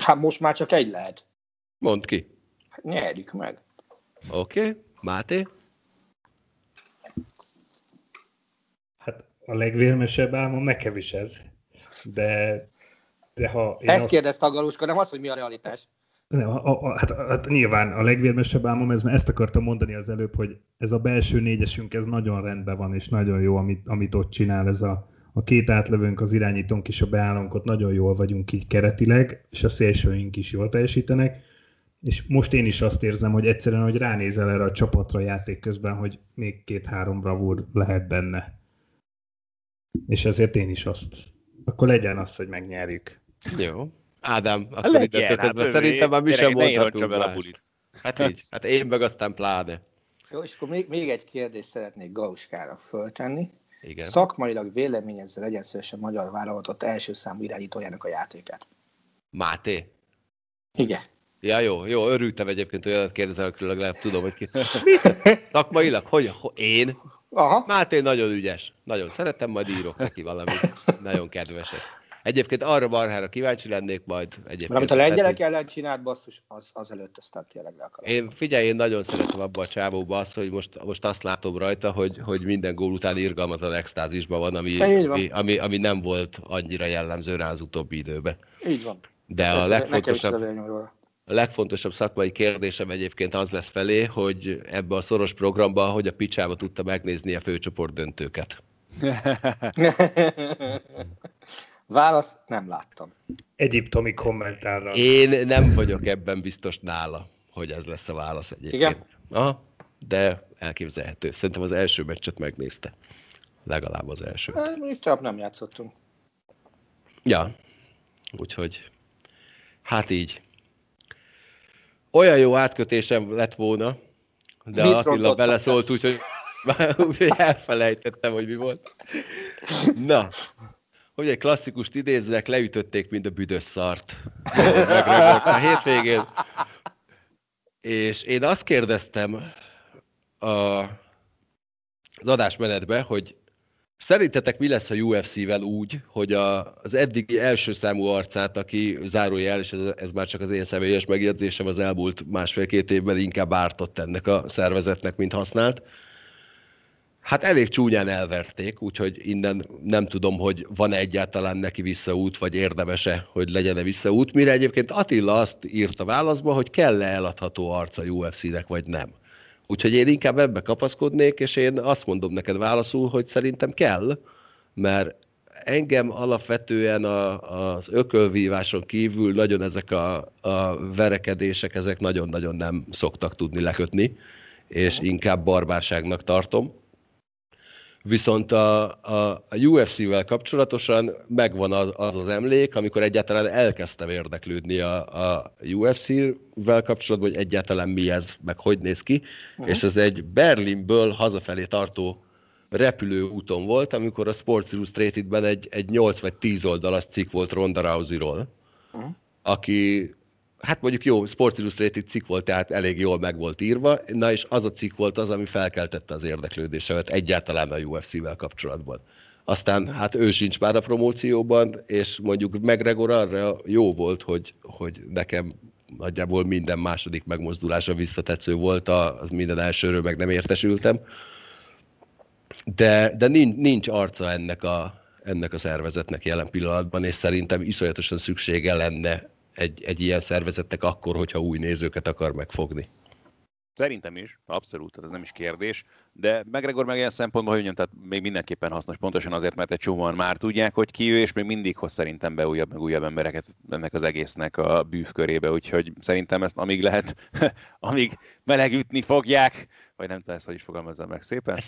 Hát most már csak egy lehet. Mondd ki. Hát nyerjük meg. Oké. Máté? Hát a legvérmesebb álmom nekem is ez, de ha... Ezt kérdezte a Galuska, nem az, hogy mi a realitás. Nem, hát nyilván a legvérmesebb álmom ez, mert ezt akartam mondani az előbb, hogy ez a belső négyesünk, ez nagyon rendben van, és nagyon jó, amit ott csinál, ez a két átlövőnk, az irányítónk és a beállónk, ott nagyon jól vagyunk így keretileg, és a szélsőink is jól teljesítenek. És most én is azt érzem, hogy egyszerűen, hogy ránézel erre a csapatra játék közben, hogy még 2-3 bravúr lehet benne. És ezért én is azt. Akkor legyen az, hogy megnyerjük. Jó. Ádám, azt mondtad, szerintem már mi sem mondhatunk el a bulit. Hát én meg aztán pláne. Jó, és akkor még egy kérdést szeretnék Gauskára föltenni. Igen. Szakmailag véleményezze legyen szívesen magyar válogatott első számú irányítójának a játékát. Máté? Igen. Ja, jó, örültem egyébként, hogy olyat kérdezel, akkor legalább tudom, hogy ki. Szakmailag? Hogy én? Aha. Máté nagyon ügyes. Nagyon szeretem, majd írok neki valamit. Nagyon kedvesek. Egyébként arra marhára kíváncsi lennék majd. Mert a lengyelek ellen csinált basszus, az előtt aztán tényleg le akarom. Én nagyon szeretem abba a csávóba azt, hogy most azt látom rajta, hogy minden gól után irgalmatlan extázisban van, ami nem volt annyira jellemző rá az utóbbi időben. Így van. De a legfontosabb szakmai kérdésem egyébként az lesz felé, hogy ebbe a szoros programba, hogy a picsába tudta megnézni a főcsoport döntőket. Válasz, nem láttam. Egyiptomi kommentárral. Én nem vagyok ebben biztos nála, hogy ez lesz a válasz egyébként. Igen? Aha, de elképzelhető. Szerintem az első meccset megnézte. Legalább az első. Itt nem játszottunk. Ja, úgyhogy hát így. Olyan jó átkötésem lett volna, de Attila beleszólt, úgyhogy elfelejtettem, hogy mi volt. Na, hogy egy klasszikust idézzek, leütötték, mint a büdös szart. Megragadt a hétvégén. És én azt kérdeztem az adásmenetbe, hogy szerintetek mi lesz a UFC-vel úgy, hogy az eddigi első számú arcát, aki zárójel, és ez már csak az én személyes megjegyzésem, az elmúlt 1,5-2 évben inkább ártott ennek a szervezetnek, mint használt. Hát elég csúnyán elverték, úgyhogy innen nem tudom, hogy van-e egyáltalán neki visszaút, vagy érdemese, hogy legyen-e visszaút. Mire egyébként Attila azt írta válaszba, hogy kell-e eladható arc a UFC-nek, vagy nem. Úgyhogy én inkább ebbe kapaszkodnék, és én azt mondom neked válaszul, hogy szerintem kell, mert engem alapvetően az ökölvíváson kívül nagyon ezek a verekedések, ezek nagyon-nagyon nem szoktak tudni lekötni, és inkább barbárságnak tartom. Viszont a UFC-vel kapcsolatosan megvan az emlék, amikor egyáltalán elkezdtem érdeklődni a UFC-vel kapcsolatban, hogy egyáltalán mi ez, meg hogy néz ki. És ez egy Berlinből hazafelé tartó repülőúton volt, amikor a Sports Illustrated-ben egy 8 vagy 10 oldalas cikk volt Ronda Rousey-ról, aki, hát mondjuk jó, Sports Illustrated cikk volt, tehát elég jól meg volt írva, na és az a cikk volt az, ami felkeltette az érdeklődésemet egyáltalán a UFC-vel kapcsolatban. Aztán hát ő sincs már a promócióban, és mondjuk McGregor arra jó volt, hogy nekem nagyjából minden második megmozdulása visszatetsző volt, az minden elsőről meg nem értesültem. De nincs arca ennek a szervezetnek jelen pillanatban, és szerintem iszonyatosan szüksége lenne egy ilyen szervezetnek akkor, hogyha új nézőket akar megfogni. Szerintem is, abszolút, ez nem is kérdés, de McGregor meg ilyen szempontból, hogy tehát még mindenképpen hasznos, pontosan azért, mert egy csomóan már tudják, hogy ki ő, és még mindig hoz szerintem be újabb, meg újabb embereket ennek az egésznek a bűvkörébe, úgyhogy szerintem ezt amíg lehet, amíg melegütni fogják, vagy nem tudom, hogy is fogalmazzam meg szépen. Ez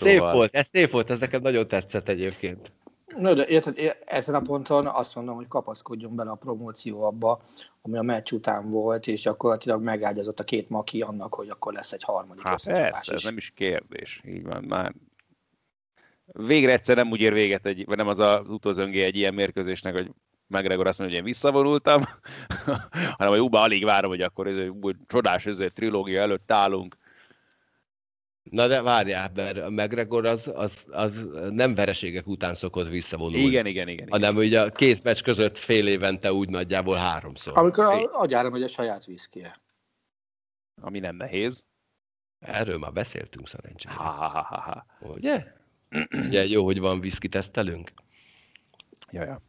szép volt, ez nekem nagyon tetszett egyébként. No, de érted, ezen a ponton azt mondom, hogy kapaszkodjon bele a promóció abba, ami a meccs után volt, és gyakorlatilag megágyazott a két maki annak, hogy akkor lesz egy harmadik összecsapás. Ez nem is kérdés, így van már. Végre egyszer nem úgy ér véget, vagy nem az az utózöngé egy ilyen mérkőzésnek, hogy McGregor azt mondja, hogy én visszavonultam, hanem hogy úba alig várom, hogy akkor ez egy csodás trilógia előtt állunk. Na de várjál, mert a McGregor az nem vereségek után szokott visszavonulni. Igen. Hanem ugye a két meccs között fél évente úgy nagyjából 3-szor. Amikor agyára megy a saját viszkije. Ami nem nehéz. Erről már beszéltünk szerencsére. Ugye? Ugye jó, hogy van viszki tesztelünk. Jaja.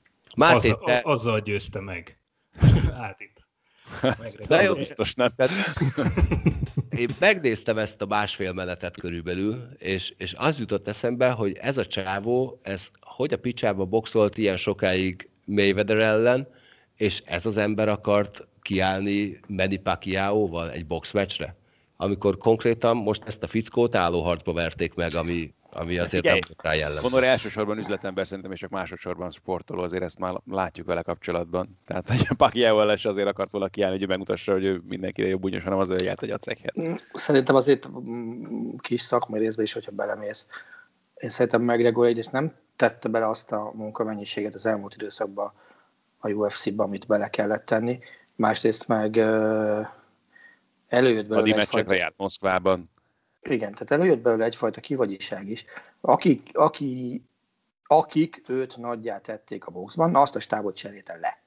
Azzal győzte meg. Hát itt. De jó, biztos nem. Én megnéztem ezt a másfél menetet körülbelül, és az jutott eszembe, hogy ez a csávó, ez hogy a picsába boxolt ilyen sokáig Mayweather ellen, és ez az ember akart kiállni Manny Pacquiao-val egy boxmeccsre? Amikor konkrétan most ezt a fickót állóharcba verték meg, ami azért nem rá jellemző. Conor elsősorban üzletember szerintem, és csak másodszorban sportoló, azért ezt már látjuk vele kapcsolatban. Tehát, hogy a Pacquiao lesz, azért akart valaki állni, hogy megmutassa, hogy ő mindenkire jobb úgynos, hanem azért, hogy eltegy a cekhet. Szerintem azért kis szakmai részben is, hogyha belemész. Én szerintem McGregor egyrészt nem tette bele azt a munkamennyiséget az elmúlt időszakban a UFC-ba, amit bele kellett tenni. Másrészt meg előjött belőle egyfajta... járt Moszkvában. Igen, tehát előjött belőle egyfajta kivagyiság is. Akik őt nagyját tették a boxban, azt a stábot cserélte le.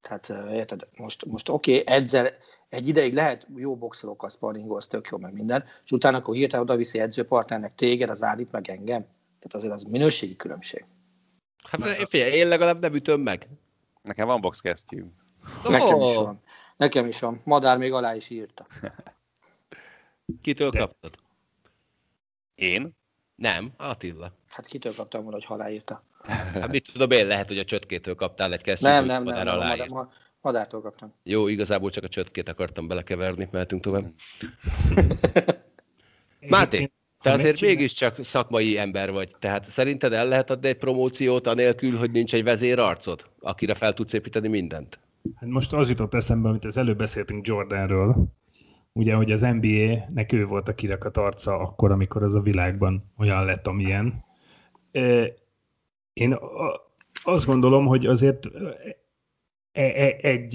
Tehát érted, most oké, edzel egy ideig lehet jó boxolókkal sparringolsz, tök jó, meg minden, és utána akkor hirtelen odaviszi edzőpartnernek téged, az állít meg engem. Tehát azért az minőségi különbség. Hát figyelj, én legalább nem ütöm meg. Nekem van boxkesztyűm. Nekem is van. Madár még alá is írta. Kitől kaptad? Én? Nem, Attila. Hát kitől kaptam volna, hogy aláírta? Hát mit tudom én, lehet, hogy a csötkétől kaptál egy kesztyűt. Nem, Madártól kaptam. Jó, igazából csak a csötkét akartam belekeverni, mehetünk tovább. Máté, te azért mégiscsak szakmai ember vagy, tehát szerinted el lehet adni egy promóciót anélkül, hogy nincs egy vezérarcod, akire fel tudsz építeni mindent? Hát most az jutott eszembe, amit az előbb beszéltünk Jordanről, ugye, hogy az NBA-nek ő volt a kirakat arca akkor, amikor az a világban olyan lett, amilyen. Én azt gondolom, hogy azért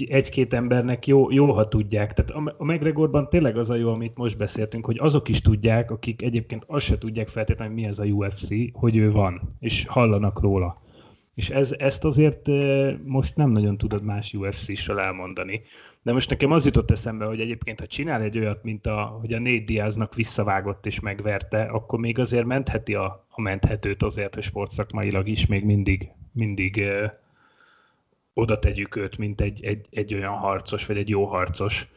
egy-két embernek jó, ha tudják. Tehát a McGregorban tényleg az a jó, amit most beszéltünk, hogy azok is tudják, akik egyébként azt se tudják feltétlenül, mi ez a UFC, hogy ő van, és hallanak róla. És ezt azért most nem nagyon tudod más UFC-sről elmondani. De most nekem az jutott eszembe, hogy egyébként, ha csinál egy olyat, mint hogy a Nate Diaznak visszavágott és megverte, akkor még azért mentheti a menthetőt azért, hogy sportszakmailag is még mindig oda tegyük őt, mint egy olyan harcos, vagy egy jó harcos.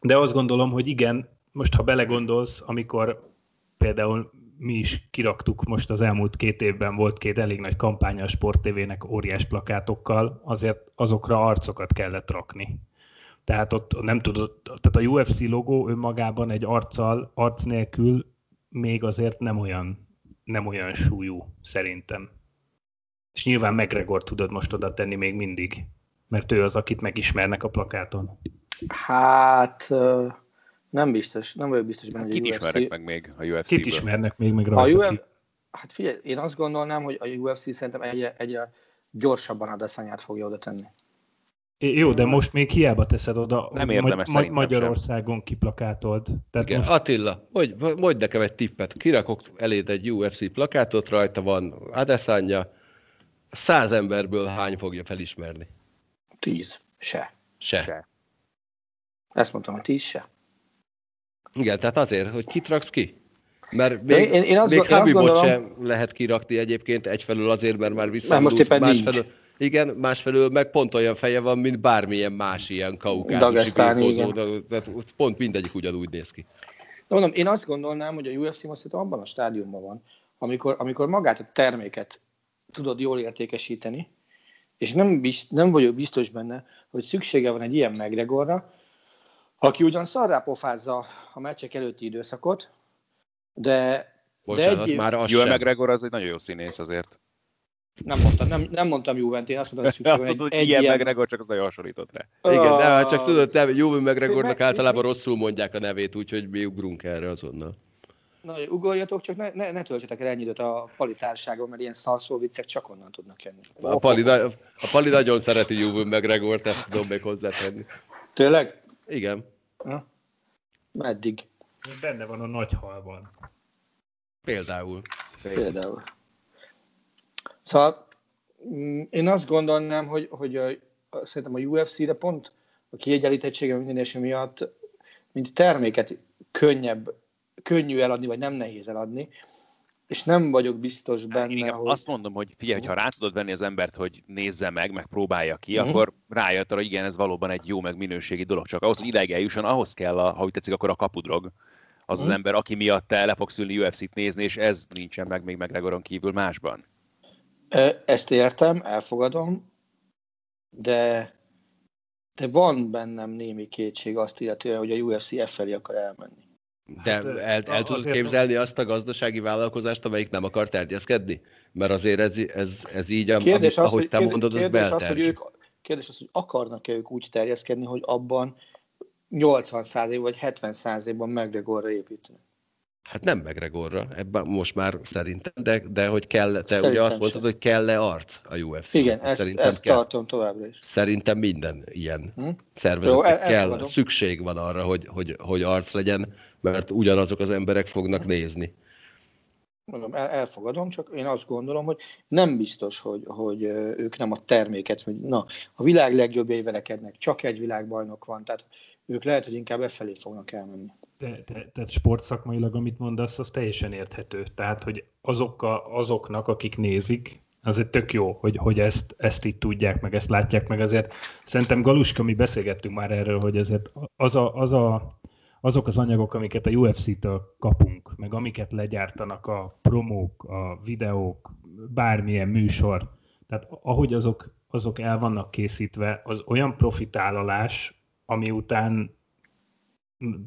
De azt gondolom, hogy igen, most ha belegondolsz, amikor például mi is kiraktuk, most az elmúlt 2 évben volt 2 elég nagy kampánya a Sport TV-nek óriás plakátokkal, azért azokra arcokat kellett rakni. Tehát ott nem tudod, tehát a UFC logó önmagában egy arc nélkül még azért nem olyan súlyú szerintem. És nyilván McGregor tudod most oda tenni még mindig, mert ő az, akit megismernek a plakáton. Hát... Nem vagyok biztos benne, hogy a UFC... Kit ismernek még rajta ki? Hát figyelj, én azt gondolnám, hogy a UFC szerintem egyre gyorsabban a deszányát fogja oda tenni. Jó, de most még hiába teszed oda, nem Magyarországon sem kiplakátold. Tehát igen, most... Attila, mondj nekem egy tippet. Kirakok eléd egy UFC plakátot, rajta van Adesanya, 100 emberből hány fogja felismerni? 10. Se. Ezt mondtam, hogy 10 se. Igen, tehát azért, hogy kit raksz ki? Mert még, még Habibot sem lehet kirakni egyébként, egyfelől azért, mert már visszavonult, másfelől meg pont olyan feje van, mint bármilyen más ilyen kaukázusi pont mindegyik ugyanúgy néz ki. De mondom, én azt gondolnám, hogy a UFC most abban a stádiumban van, amikor magát a terméket tudod jól értékesíteni, és nem vagyok biztos benne, hogy szüksége van egy ilyen McGregorra, aki ugyan szarrá pofázza a meccsek előtti időszakot, de egy már Gyula McGregor az egy nagyon jó színész azért. Nem mondtam Juvent, én azt mondtam, hogy szükségem egy ilyen... McGregor, csak az nagyon hasonlított rá. Igen, de csak tudod, Gyula McGregornak általában rosszul mondják a nevét, úgyhogy mi ugrunk erre azonnal. Na, ugorjatok, csak ne töltsetek el ennyi időt a Pali társágon, mert ilyen szarszó viccek csak onnan tudnak jönni. A Pali nagyon szereti Gyula McGregort, ezt tudom még hozzátenni. Tényleg? Igen. Na, meddig? Benne van a nagy halban. Például. Szóval én azt gondolnám, hogy szerintem a UFC-re pont a kiegyenlítettsége mindenése miatt, mint terméket könnyű eladni, vagy nem nehéz eladni, és nem vagyok biztos benne, hogy... Azt mondom, hogy figyelj, hogyha rá tudod venni az embert, hogy nézze meg próbálja ki, akkor rájött arra, hogy igen, ez valóban egy jó, meg minőségi dolog. Csak ahhoz, hogy ideig eljusson, ahhoz kell, ha úgy tetszik, akkor a kapudrog. Az az ember, aki miatt te le fogsz ülni UFC-t nézni, és ez nincsen meg még McGregoron kívül másban. Ezt értem, elfogadom, de de van bennem némi kétség azt illetően, hogy a UFC felé akar elmenni. De hát, el tudod képzelni azt a gazdasági vállalkozást, amelyik nem akar terjeszkedni? Mert azért ez így, ahogy te mondod, az belterjed. Kérdés az, hogy akarnak-e ők úgy terjeszkedni, hogy abban 80% vagy 70%-ban McGregorra építeni? Hát nem McGregorra, ebben most már szerintem, de hogy kell, te ugye azt mondtad, hogy kell-e arc a UFC? Igen, ezt tartom továbbra is. Szerintem minden ilyen szervezetnek kell, szükség van arra, hogy arc legyen, mert ugyanazok az emberek fognak nézni. Mondom, elfogadom, csak én azt gondolom, hogy nem biztos, hogy ők nem a terméket, hogy na, a világ legjobbjai verekednek, csak egy világbajnok van, tehát ők lehet, hogy inkább efelé fognak elmenni. Tehát sportszakmailag, amit mondasz, az teljesen érthető. Tehát, hogy azoknak, akik nézik, azért tök jó, hogy ezt így tudják, meg ezt látják, meg azért szerintem Galuska, mi beszélgettünk már erről, hogy azért azok az anyagok, amiket a UFC-től kapunk, meg amiket legyártanak a promók, a videók, bármilyen műsor, tehát ahogy azok el vannak készítve, az olyan profitálalás, ami után,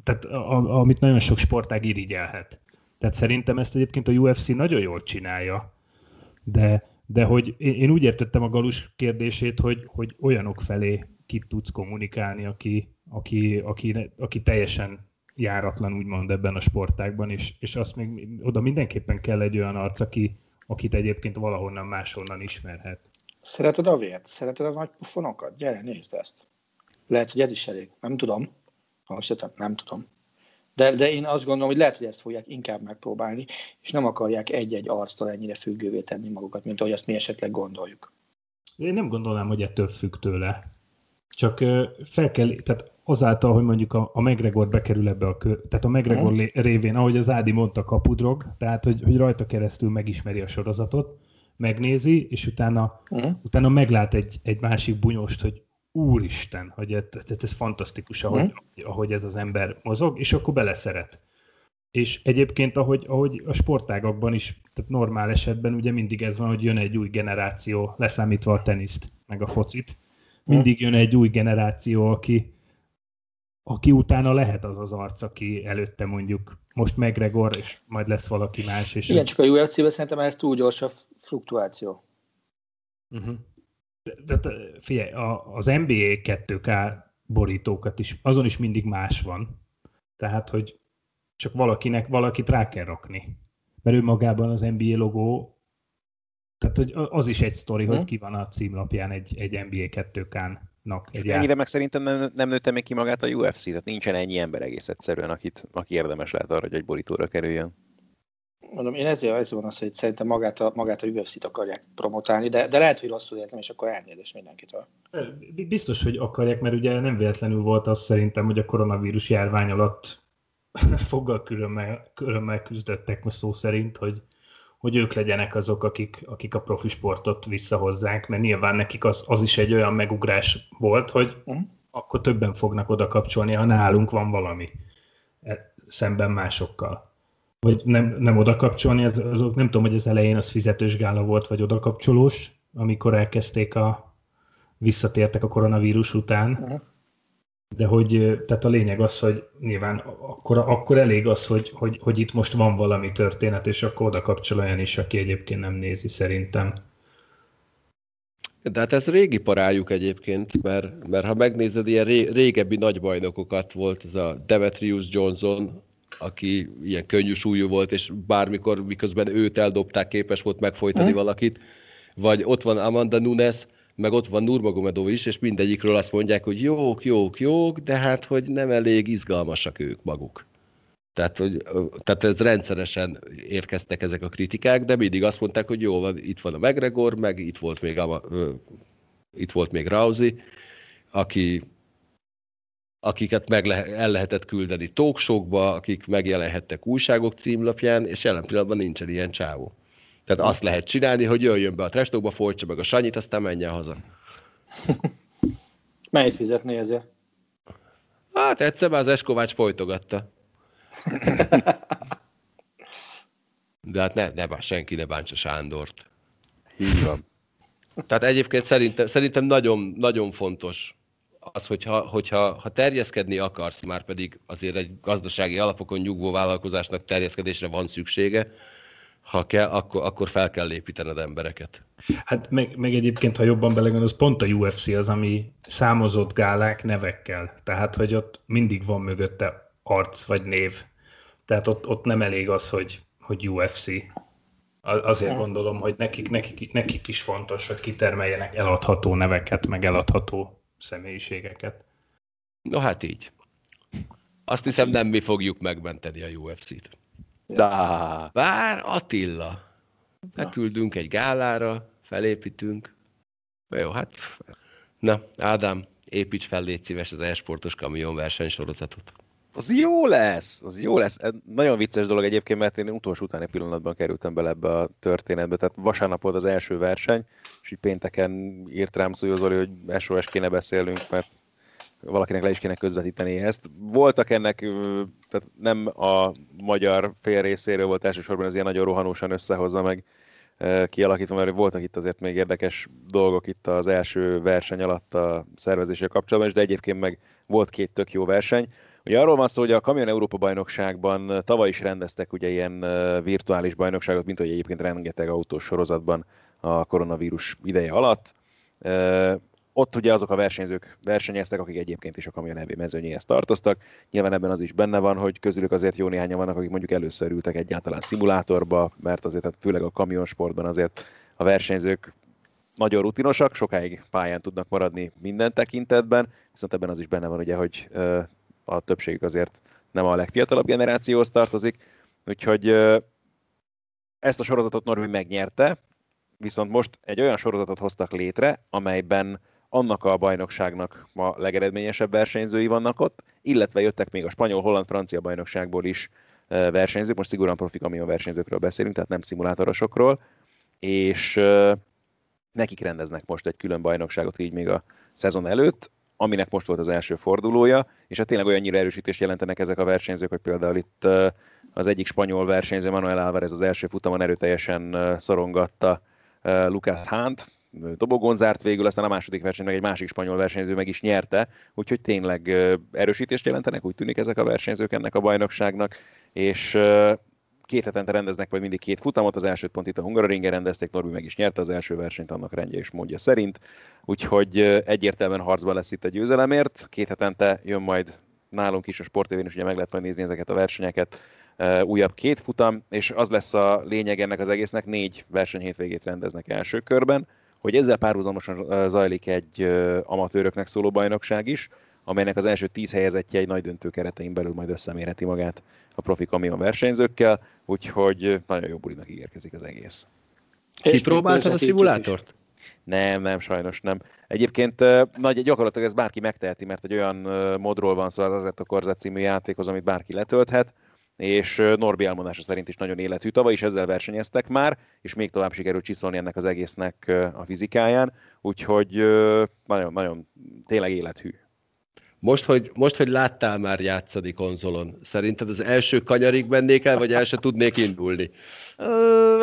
tehát amit nagyon sok sportág irigyelhet. Tehát szerintem ezt egyébként a UFC nagyon jól csinálja, de hogy én úgy értettem a Galus kérdését, hogy olyanok felé ki tudsz kommunikálni, aki teljesen járatlan, úgymond ebben a sportágban, és azt még oda mindenképpen kell egy olyan arc, akit egyébként valahonnan máshonnan ismerhet. Szereted a vért? Szereted a nagy pofonokat? Gyere, nézd ezt! Lehet, hogy ez is elég. Nem tudom. Nem tudom. De én azt gondolom, hogy lehet, hogy ezt fogják inkább megpróbálni, és nem akarják egy-egy arctól ennyire függővé tenni magukat, mint ahogy azt mi esetleg gondoljuk. Én nem gondolnám, hogy ettől függ tőle. Csak fel kell, tehát azáltal, hogy mondjuk a McGregor bekerül ebbe a kör, tehát a McGregor révén, ahogy az Ádi mondta, kapudrog, tehát hogy rajta keresztül megismeri a sorozatot, megnézi, és utána meglát egy másik bunyóst, hogy úristen, hogy ez fantasztikus, ahogy ez az ember mozog, és akkor beleszeret. És egyébként, ahogy a sportágakban is, tehát normál esetben ugye mindig ez van, hogy jön egy új generáció, leszámítva a teniszt, meg a focit, mindig jön egy új generáció, aki utána lehet az arc, aki előtte mondjuk most McGregor, és majd lesz valaki más. És igen, csak a UFC-ben szerintem ez túl gyors a fluktuáció. De figyelj, az NBA 2K borítókat is, azon is mindig más van. Tehát, hogy csak valakit rá kell rakni. Mert ő magában az NBA logó, tehát hogy az is egy sztori, hogy ki van a címlapján egy NBA 2K-nak. Ennyire meg szerintem nem nőtte még ki magát a UFC, tehát nincsen ennyi ember egész egyszerűen, aki érdemes lehet arra, hogy egy borítóra kerüljön. Mondom, én ezért van az, hogy szerintem magát a UFC-t akarják promotálni, de lehet, hogy rosszul értem, és akkor elnézést mindenkitől. Biztos, hogy akarják, mert ugye nem véletlenül volt az szerintem, hogy a koronavírus járvány alatt foggal különmel küzdöttek most szó szerint, hogy ők legyenek azok, akik a profi sportot visszahozzák, mert nyilván nekik az is egy olyan megugrás volt, hogy akkor többen fognak oda kapcsolni, ha nálunk van valami szemben másokkal. Vagy nem oda kapcsolni, azok, nem tudom, hogy az elején az fizetős gála volt, vagy odakapcsolós, amikor elkezdték visszatértek a koronavírus után. De hogy, tehát a lényeg az, hogy nyilván akkor elég az, hogy itt most van valami történet, és akkor odakapcsol olyan is, aki egyébként nem nézi szerintem. De hát ez régi parájuk egyébként, mert ha megnézed, ilyen régebbi nagybajnokokat volt, ez a Demetrius Johnson, aki ilyen könnyű súlyú volt, és bármikor, miközben őt eldobták, képes volt megfojtani valakit, vagy ott van Amanda Nunes, meg ott van Nurmagomedov is, és mindegyikről azt mondják, hogy jók, de hát, hogy nem elég izgalmasak ők maguk. Tehát ez rendszeresen érkeztek ezek a kritikák, de mindig azt mondták, hogy jó, itt van a McGregor, meg itt volt még Rousey, akiket el lehetett küldeni talkshowkba, akik megjelenhettek újságok címlapján, és jelen pillanatban nincsen ilyen csávó. Tehát azt lehet csinálni, hogy jöjjön be a trashtalkba, folytsa meg a Sanyit, aztán menjen haza. Mennyit fizetné ezért? Hát egyszer már az Eskovács folytogatta. De hát senki ne bántsa Sándort. Így van. Tehát egyébként szerintem nagyon, nagyon fontos az, hogyha terjeszkedni akarsz, már pedig azért egy gazdasági alapokon nyugvó vállalkozásnak terjeszkedésre van szüksége, ha kell, akkor fel kell építened embereket. Hát meg egyébként, ha jobban belegondolsz, pont a UFC az, ami számozott gálák nevekkel. Tehát, hogy ott mindig van mögötte arc vagy név. Tehát ott nem elég az, hogy UFC. Azért gondolom, hogy nekik is fontos, hogy kitermeljenek eladható neveket, meg eladható személyiségeket. No hát így. Azt hiszem, nem mi fogjuk megmenteni a UFC-t. Bár Attila. Beküldünk egy gálára, felépítünk. Jó, hát... Na, Ádám, építs fel, légy szíves, az e-sportos kamion versenysorozatot. Az jó lesz. Nagyon vicces dolog egyébként, mert én utolsó utáni pillanatban kerültem bele ebbe a történetbe. Tehát vasárnap volt az első verseny, és így pénteken írt rám Szújó Zoli, hogy SOS kéne beszélünk, mert valakinek le is kéne közvetíteni ezt. Voltak ennek, tehát nem a magyar fél részéről volt elsősorban az ilyen nagyon rohanósan összehozva meg kialakítva, mert voltak itt azért még érdekes dolgok itt az első verseny alatt a szervezéssel kapcsolatban, de egyébként meg volt két tök jó verseny. Ugye arról van szó, hogy a Kamion Európa-bajnokságban tavaly is rendeztek ugye ilyen virtuális bajnokságot, mint ahogy egyébként rengeteg autós sorozatban a koronavírus ideje alatt. Ott ugye azok a versenyzők versenyeztek, akik egyébként is a Kamion EB mezőnyéhez tartoztak. Nyilván ebben az is benne van, hogy közülük azért jó néhányan vannak, akik mondjuk először ültek egyáltalán szimulátorba, mert azért hát főleg a kamionsportban azért a versenyzők nagyon rutinosak, sokáig pályán tudnak maradni minden tekintetben, viszont ebben az is benne van ugye, hogy a többségük azért nem a legfiatalabb generációhoz tartozik, úgyhogy ezt a sorozatot Norbi megnyerte, viszont most egy olyan sorozatot hoztak létre, amelyben annak a bajnokságnak a legeredményesebb versenyzői vannak ott, illetve jöttek még a spanyol, holland, francia bajnokságból is versenyzők, most szigorúan profi kamion versenyzőkről beszélünk, tehát nem szimulátorosokról, és nekik rendeznek most egy külön bajnokságot így még a szezon előtt, aminek most volt az első fordulója, és hát tényleg olyannyira erősítést jelentenek ezek a versenyzők, hogy például itt az egyik spanyol versenyző, Manuel Álvarez az első futamon erőteljesen szorongatta Lucas Hunt, dobogon zárt végül, aztán a második versenynek egy másik spanyol versenyző meg is nyerte, úgyhogy tényleg erősítést jelentenek, úgy tűnik ezek a versenyzők ennek a bajnokságnak, és két hetente rendeznek majd mindig két futamot, az elsőt pont itt a Hungaroringen rendezték, Norbi meg is nyerte az első versenyt annak rendje és módja szerint, úgyhogy egyértelműen harcban lesz itt a győzelemért, két hetente jön majd nálunk is a Sport TV-n is, ugye meg lehet majd nézni ezeket a versenyeket, újabb két futam, és az lesz a lényeg ennek az egésznek, 4 versenyhétvégét rendeznek első körben, hogy ezzel párhuzamosan zajlik egy amatőröknek szóló bajnokság is, amelynek az első 10 helyezettje egy nagy döntő keretein belül majd összemérheti magát a profi kamion versenyzőkkel, úgyhogy nagyon jó bulinak ígérkezik az egész. Kipróbáltad a szimulátort? Nem, sajnos nem. Egyébként gyakorlatilag ez bárki megteheti, mert egy olyan modról van szó, az azért a Korzett című játékhoz, amit bárki letölthet, és Norbi elmondása szerint is nagyon élethű. Tavaly is ezzel versenyeztek már, és még tovább sikerült csiszolni ennek az egésznek a fizikáján, úgyhogy nagyon, nagyon tényleg élethű. Most, hogy láttál már játszani konzolon, szerinted az első kanyarig mennék el, vagy el se tudnék indulni?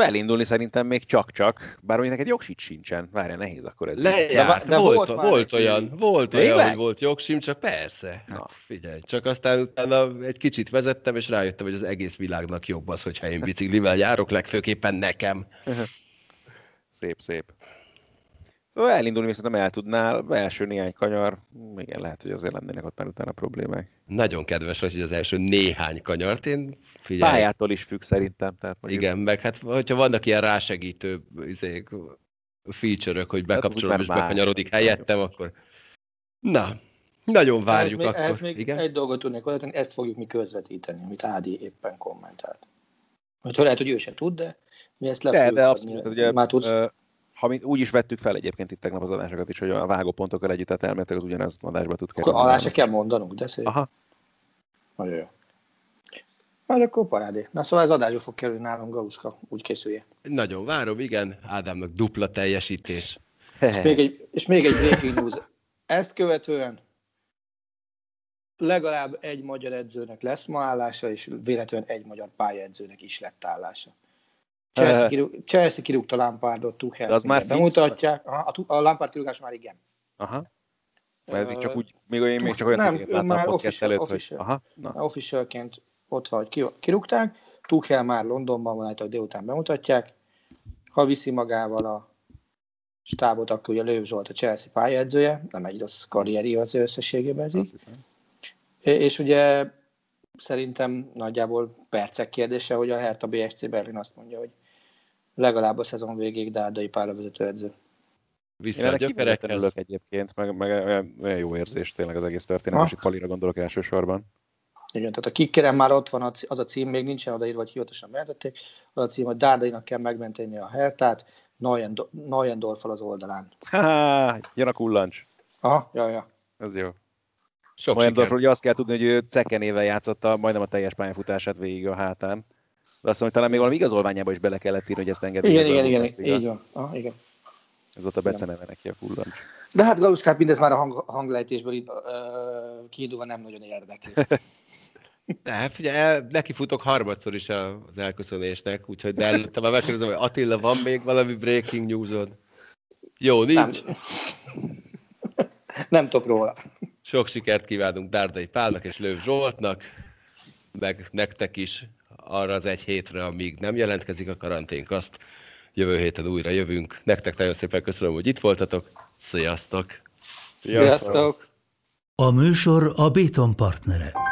Elindulni szerintem még csak-csak, bár mondjuk neked jogsit sincsen. Várjál, nehéz akkor ez. Lejárt, de volt olyan, hogy volt jogsim, csak persze. Hát figyelj, csak aztán utána egy kicsit vezettem, és rájöttem, hogy az egész világnak jobb az, hogyha én biciklivel járok, legfőképpen nekem. Szép. Elindulni még szerintem el tudnál, első néhány kanyar, igen, lehet, hogy azért lennének ott már utána problémák. Nagyon kedves vagy, hogy az első néhány kanyart én figyelj. Pályától is függ szerintem. Tehát igen, meg hát hogyha vannak ilyen rásegítő feature-ök, hogy bekapcsolom és bekanyarodik helyettem, akkor... Na, nagyon várjuk akkor. Ehhez még igen? Egy dolgot tudnék hozzátenni, ezt fogjuk mi közvetíteni, amit Ádi éppen kommentált. Úgyhogy lehet, hogy ő se tud, de mi ezt le fogjuk adni. Már tudsz... úgy is vettük fel egyébként itt tegnap az adásokat is, hogy a vágópontokkal együtt, tehát elméletileg az ugyanaz adásba tud kerülni. Alá se kell mondanunk, de szép. Aha. Nagyon jó. Majd akkor parádé. Na szóval az adásba fog kerülni nálunk, Galuska, úgy készülje. Nagyon várom, igen. Ádámnak dupla teljesítés. és még egy breaking news. Ezt követően legalább egy magyar edzőnek lesz ma állása, és véletlenül egy magyar pályaedzőnek is lett állása. Chelsea kirúgta Lampardot, Tuchelt, bemutatják. A Lampard kirúgás már igen. Aha. Mert itt csak úgy, még én még csak olyan cikket láttam a podcast előtt, official, hogy... Aha, officialként ott van, hogy kirúgták. Tuchel már Londonban van, hogy délután bemutatják. Ha viszi magával a stábot, akkor ugye Löw Zsolt a Chelsea pályaedzője, nem egy rossz karrieri az összességében. És ugye szerintem nagyjából percek kérdése, hogy a Hertha BSC Berlin azt mondja, hogy legalább a szezon végéig Dárdai Pál a vezetőedző. Én gyökerekkel ülök egyébként, meg olyan jó érzés tényleg az egész történet, és itt Palira gondolok elsősorban. Igen, tehát a kikkerem már ott van az a cím, még nincsen odaírva, hogy hivatalosan mehetették, az a cím, hogy Dárdainak kell megmenteni a Herthát, Neuendorffal az oldalán. Ha, jön a kullancs. Aha, ja. Ez jó. Neuendorffról ugye azt kell tudni, hogy ő cekenével játszotta majdnem a teljes pályafutását végig a hátán. De azt mondom, hogy talán még valami igazolványába is bele kellett írni, hogy ezt engedni. Igen, így van. Aha, igen. Ez ott a beceneve neki a kullancs. De hát Galuskát mindez már a hanglejtésből kiindulva nem nagyon érdekli. Hát figyelj, nekifutok harmadszor is az elköszönésnek, úgyhogy de előtte már megkérdezem, hogy Attila, van még valami breaking newsod? Jó, nincs? Nem tudok róla. Sok sikert kívánunk Dárdai Pálnak és Löw Zsoltnak, meg nektek is arra az egy hétre, amíg nem jelentkezik a karanténk, azt jövő héten újra jövünk. Nektek nagyon szépen köszönöm, hogy itt voltatok. Sziasztok! Sziasztok! A műsor a Béton partnere.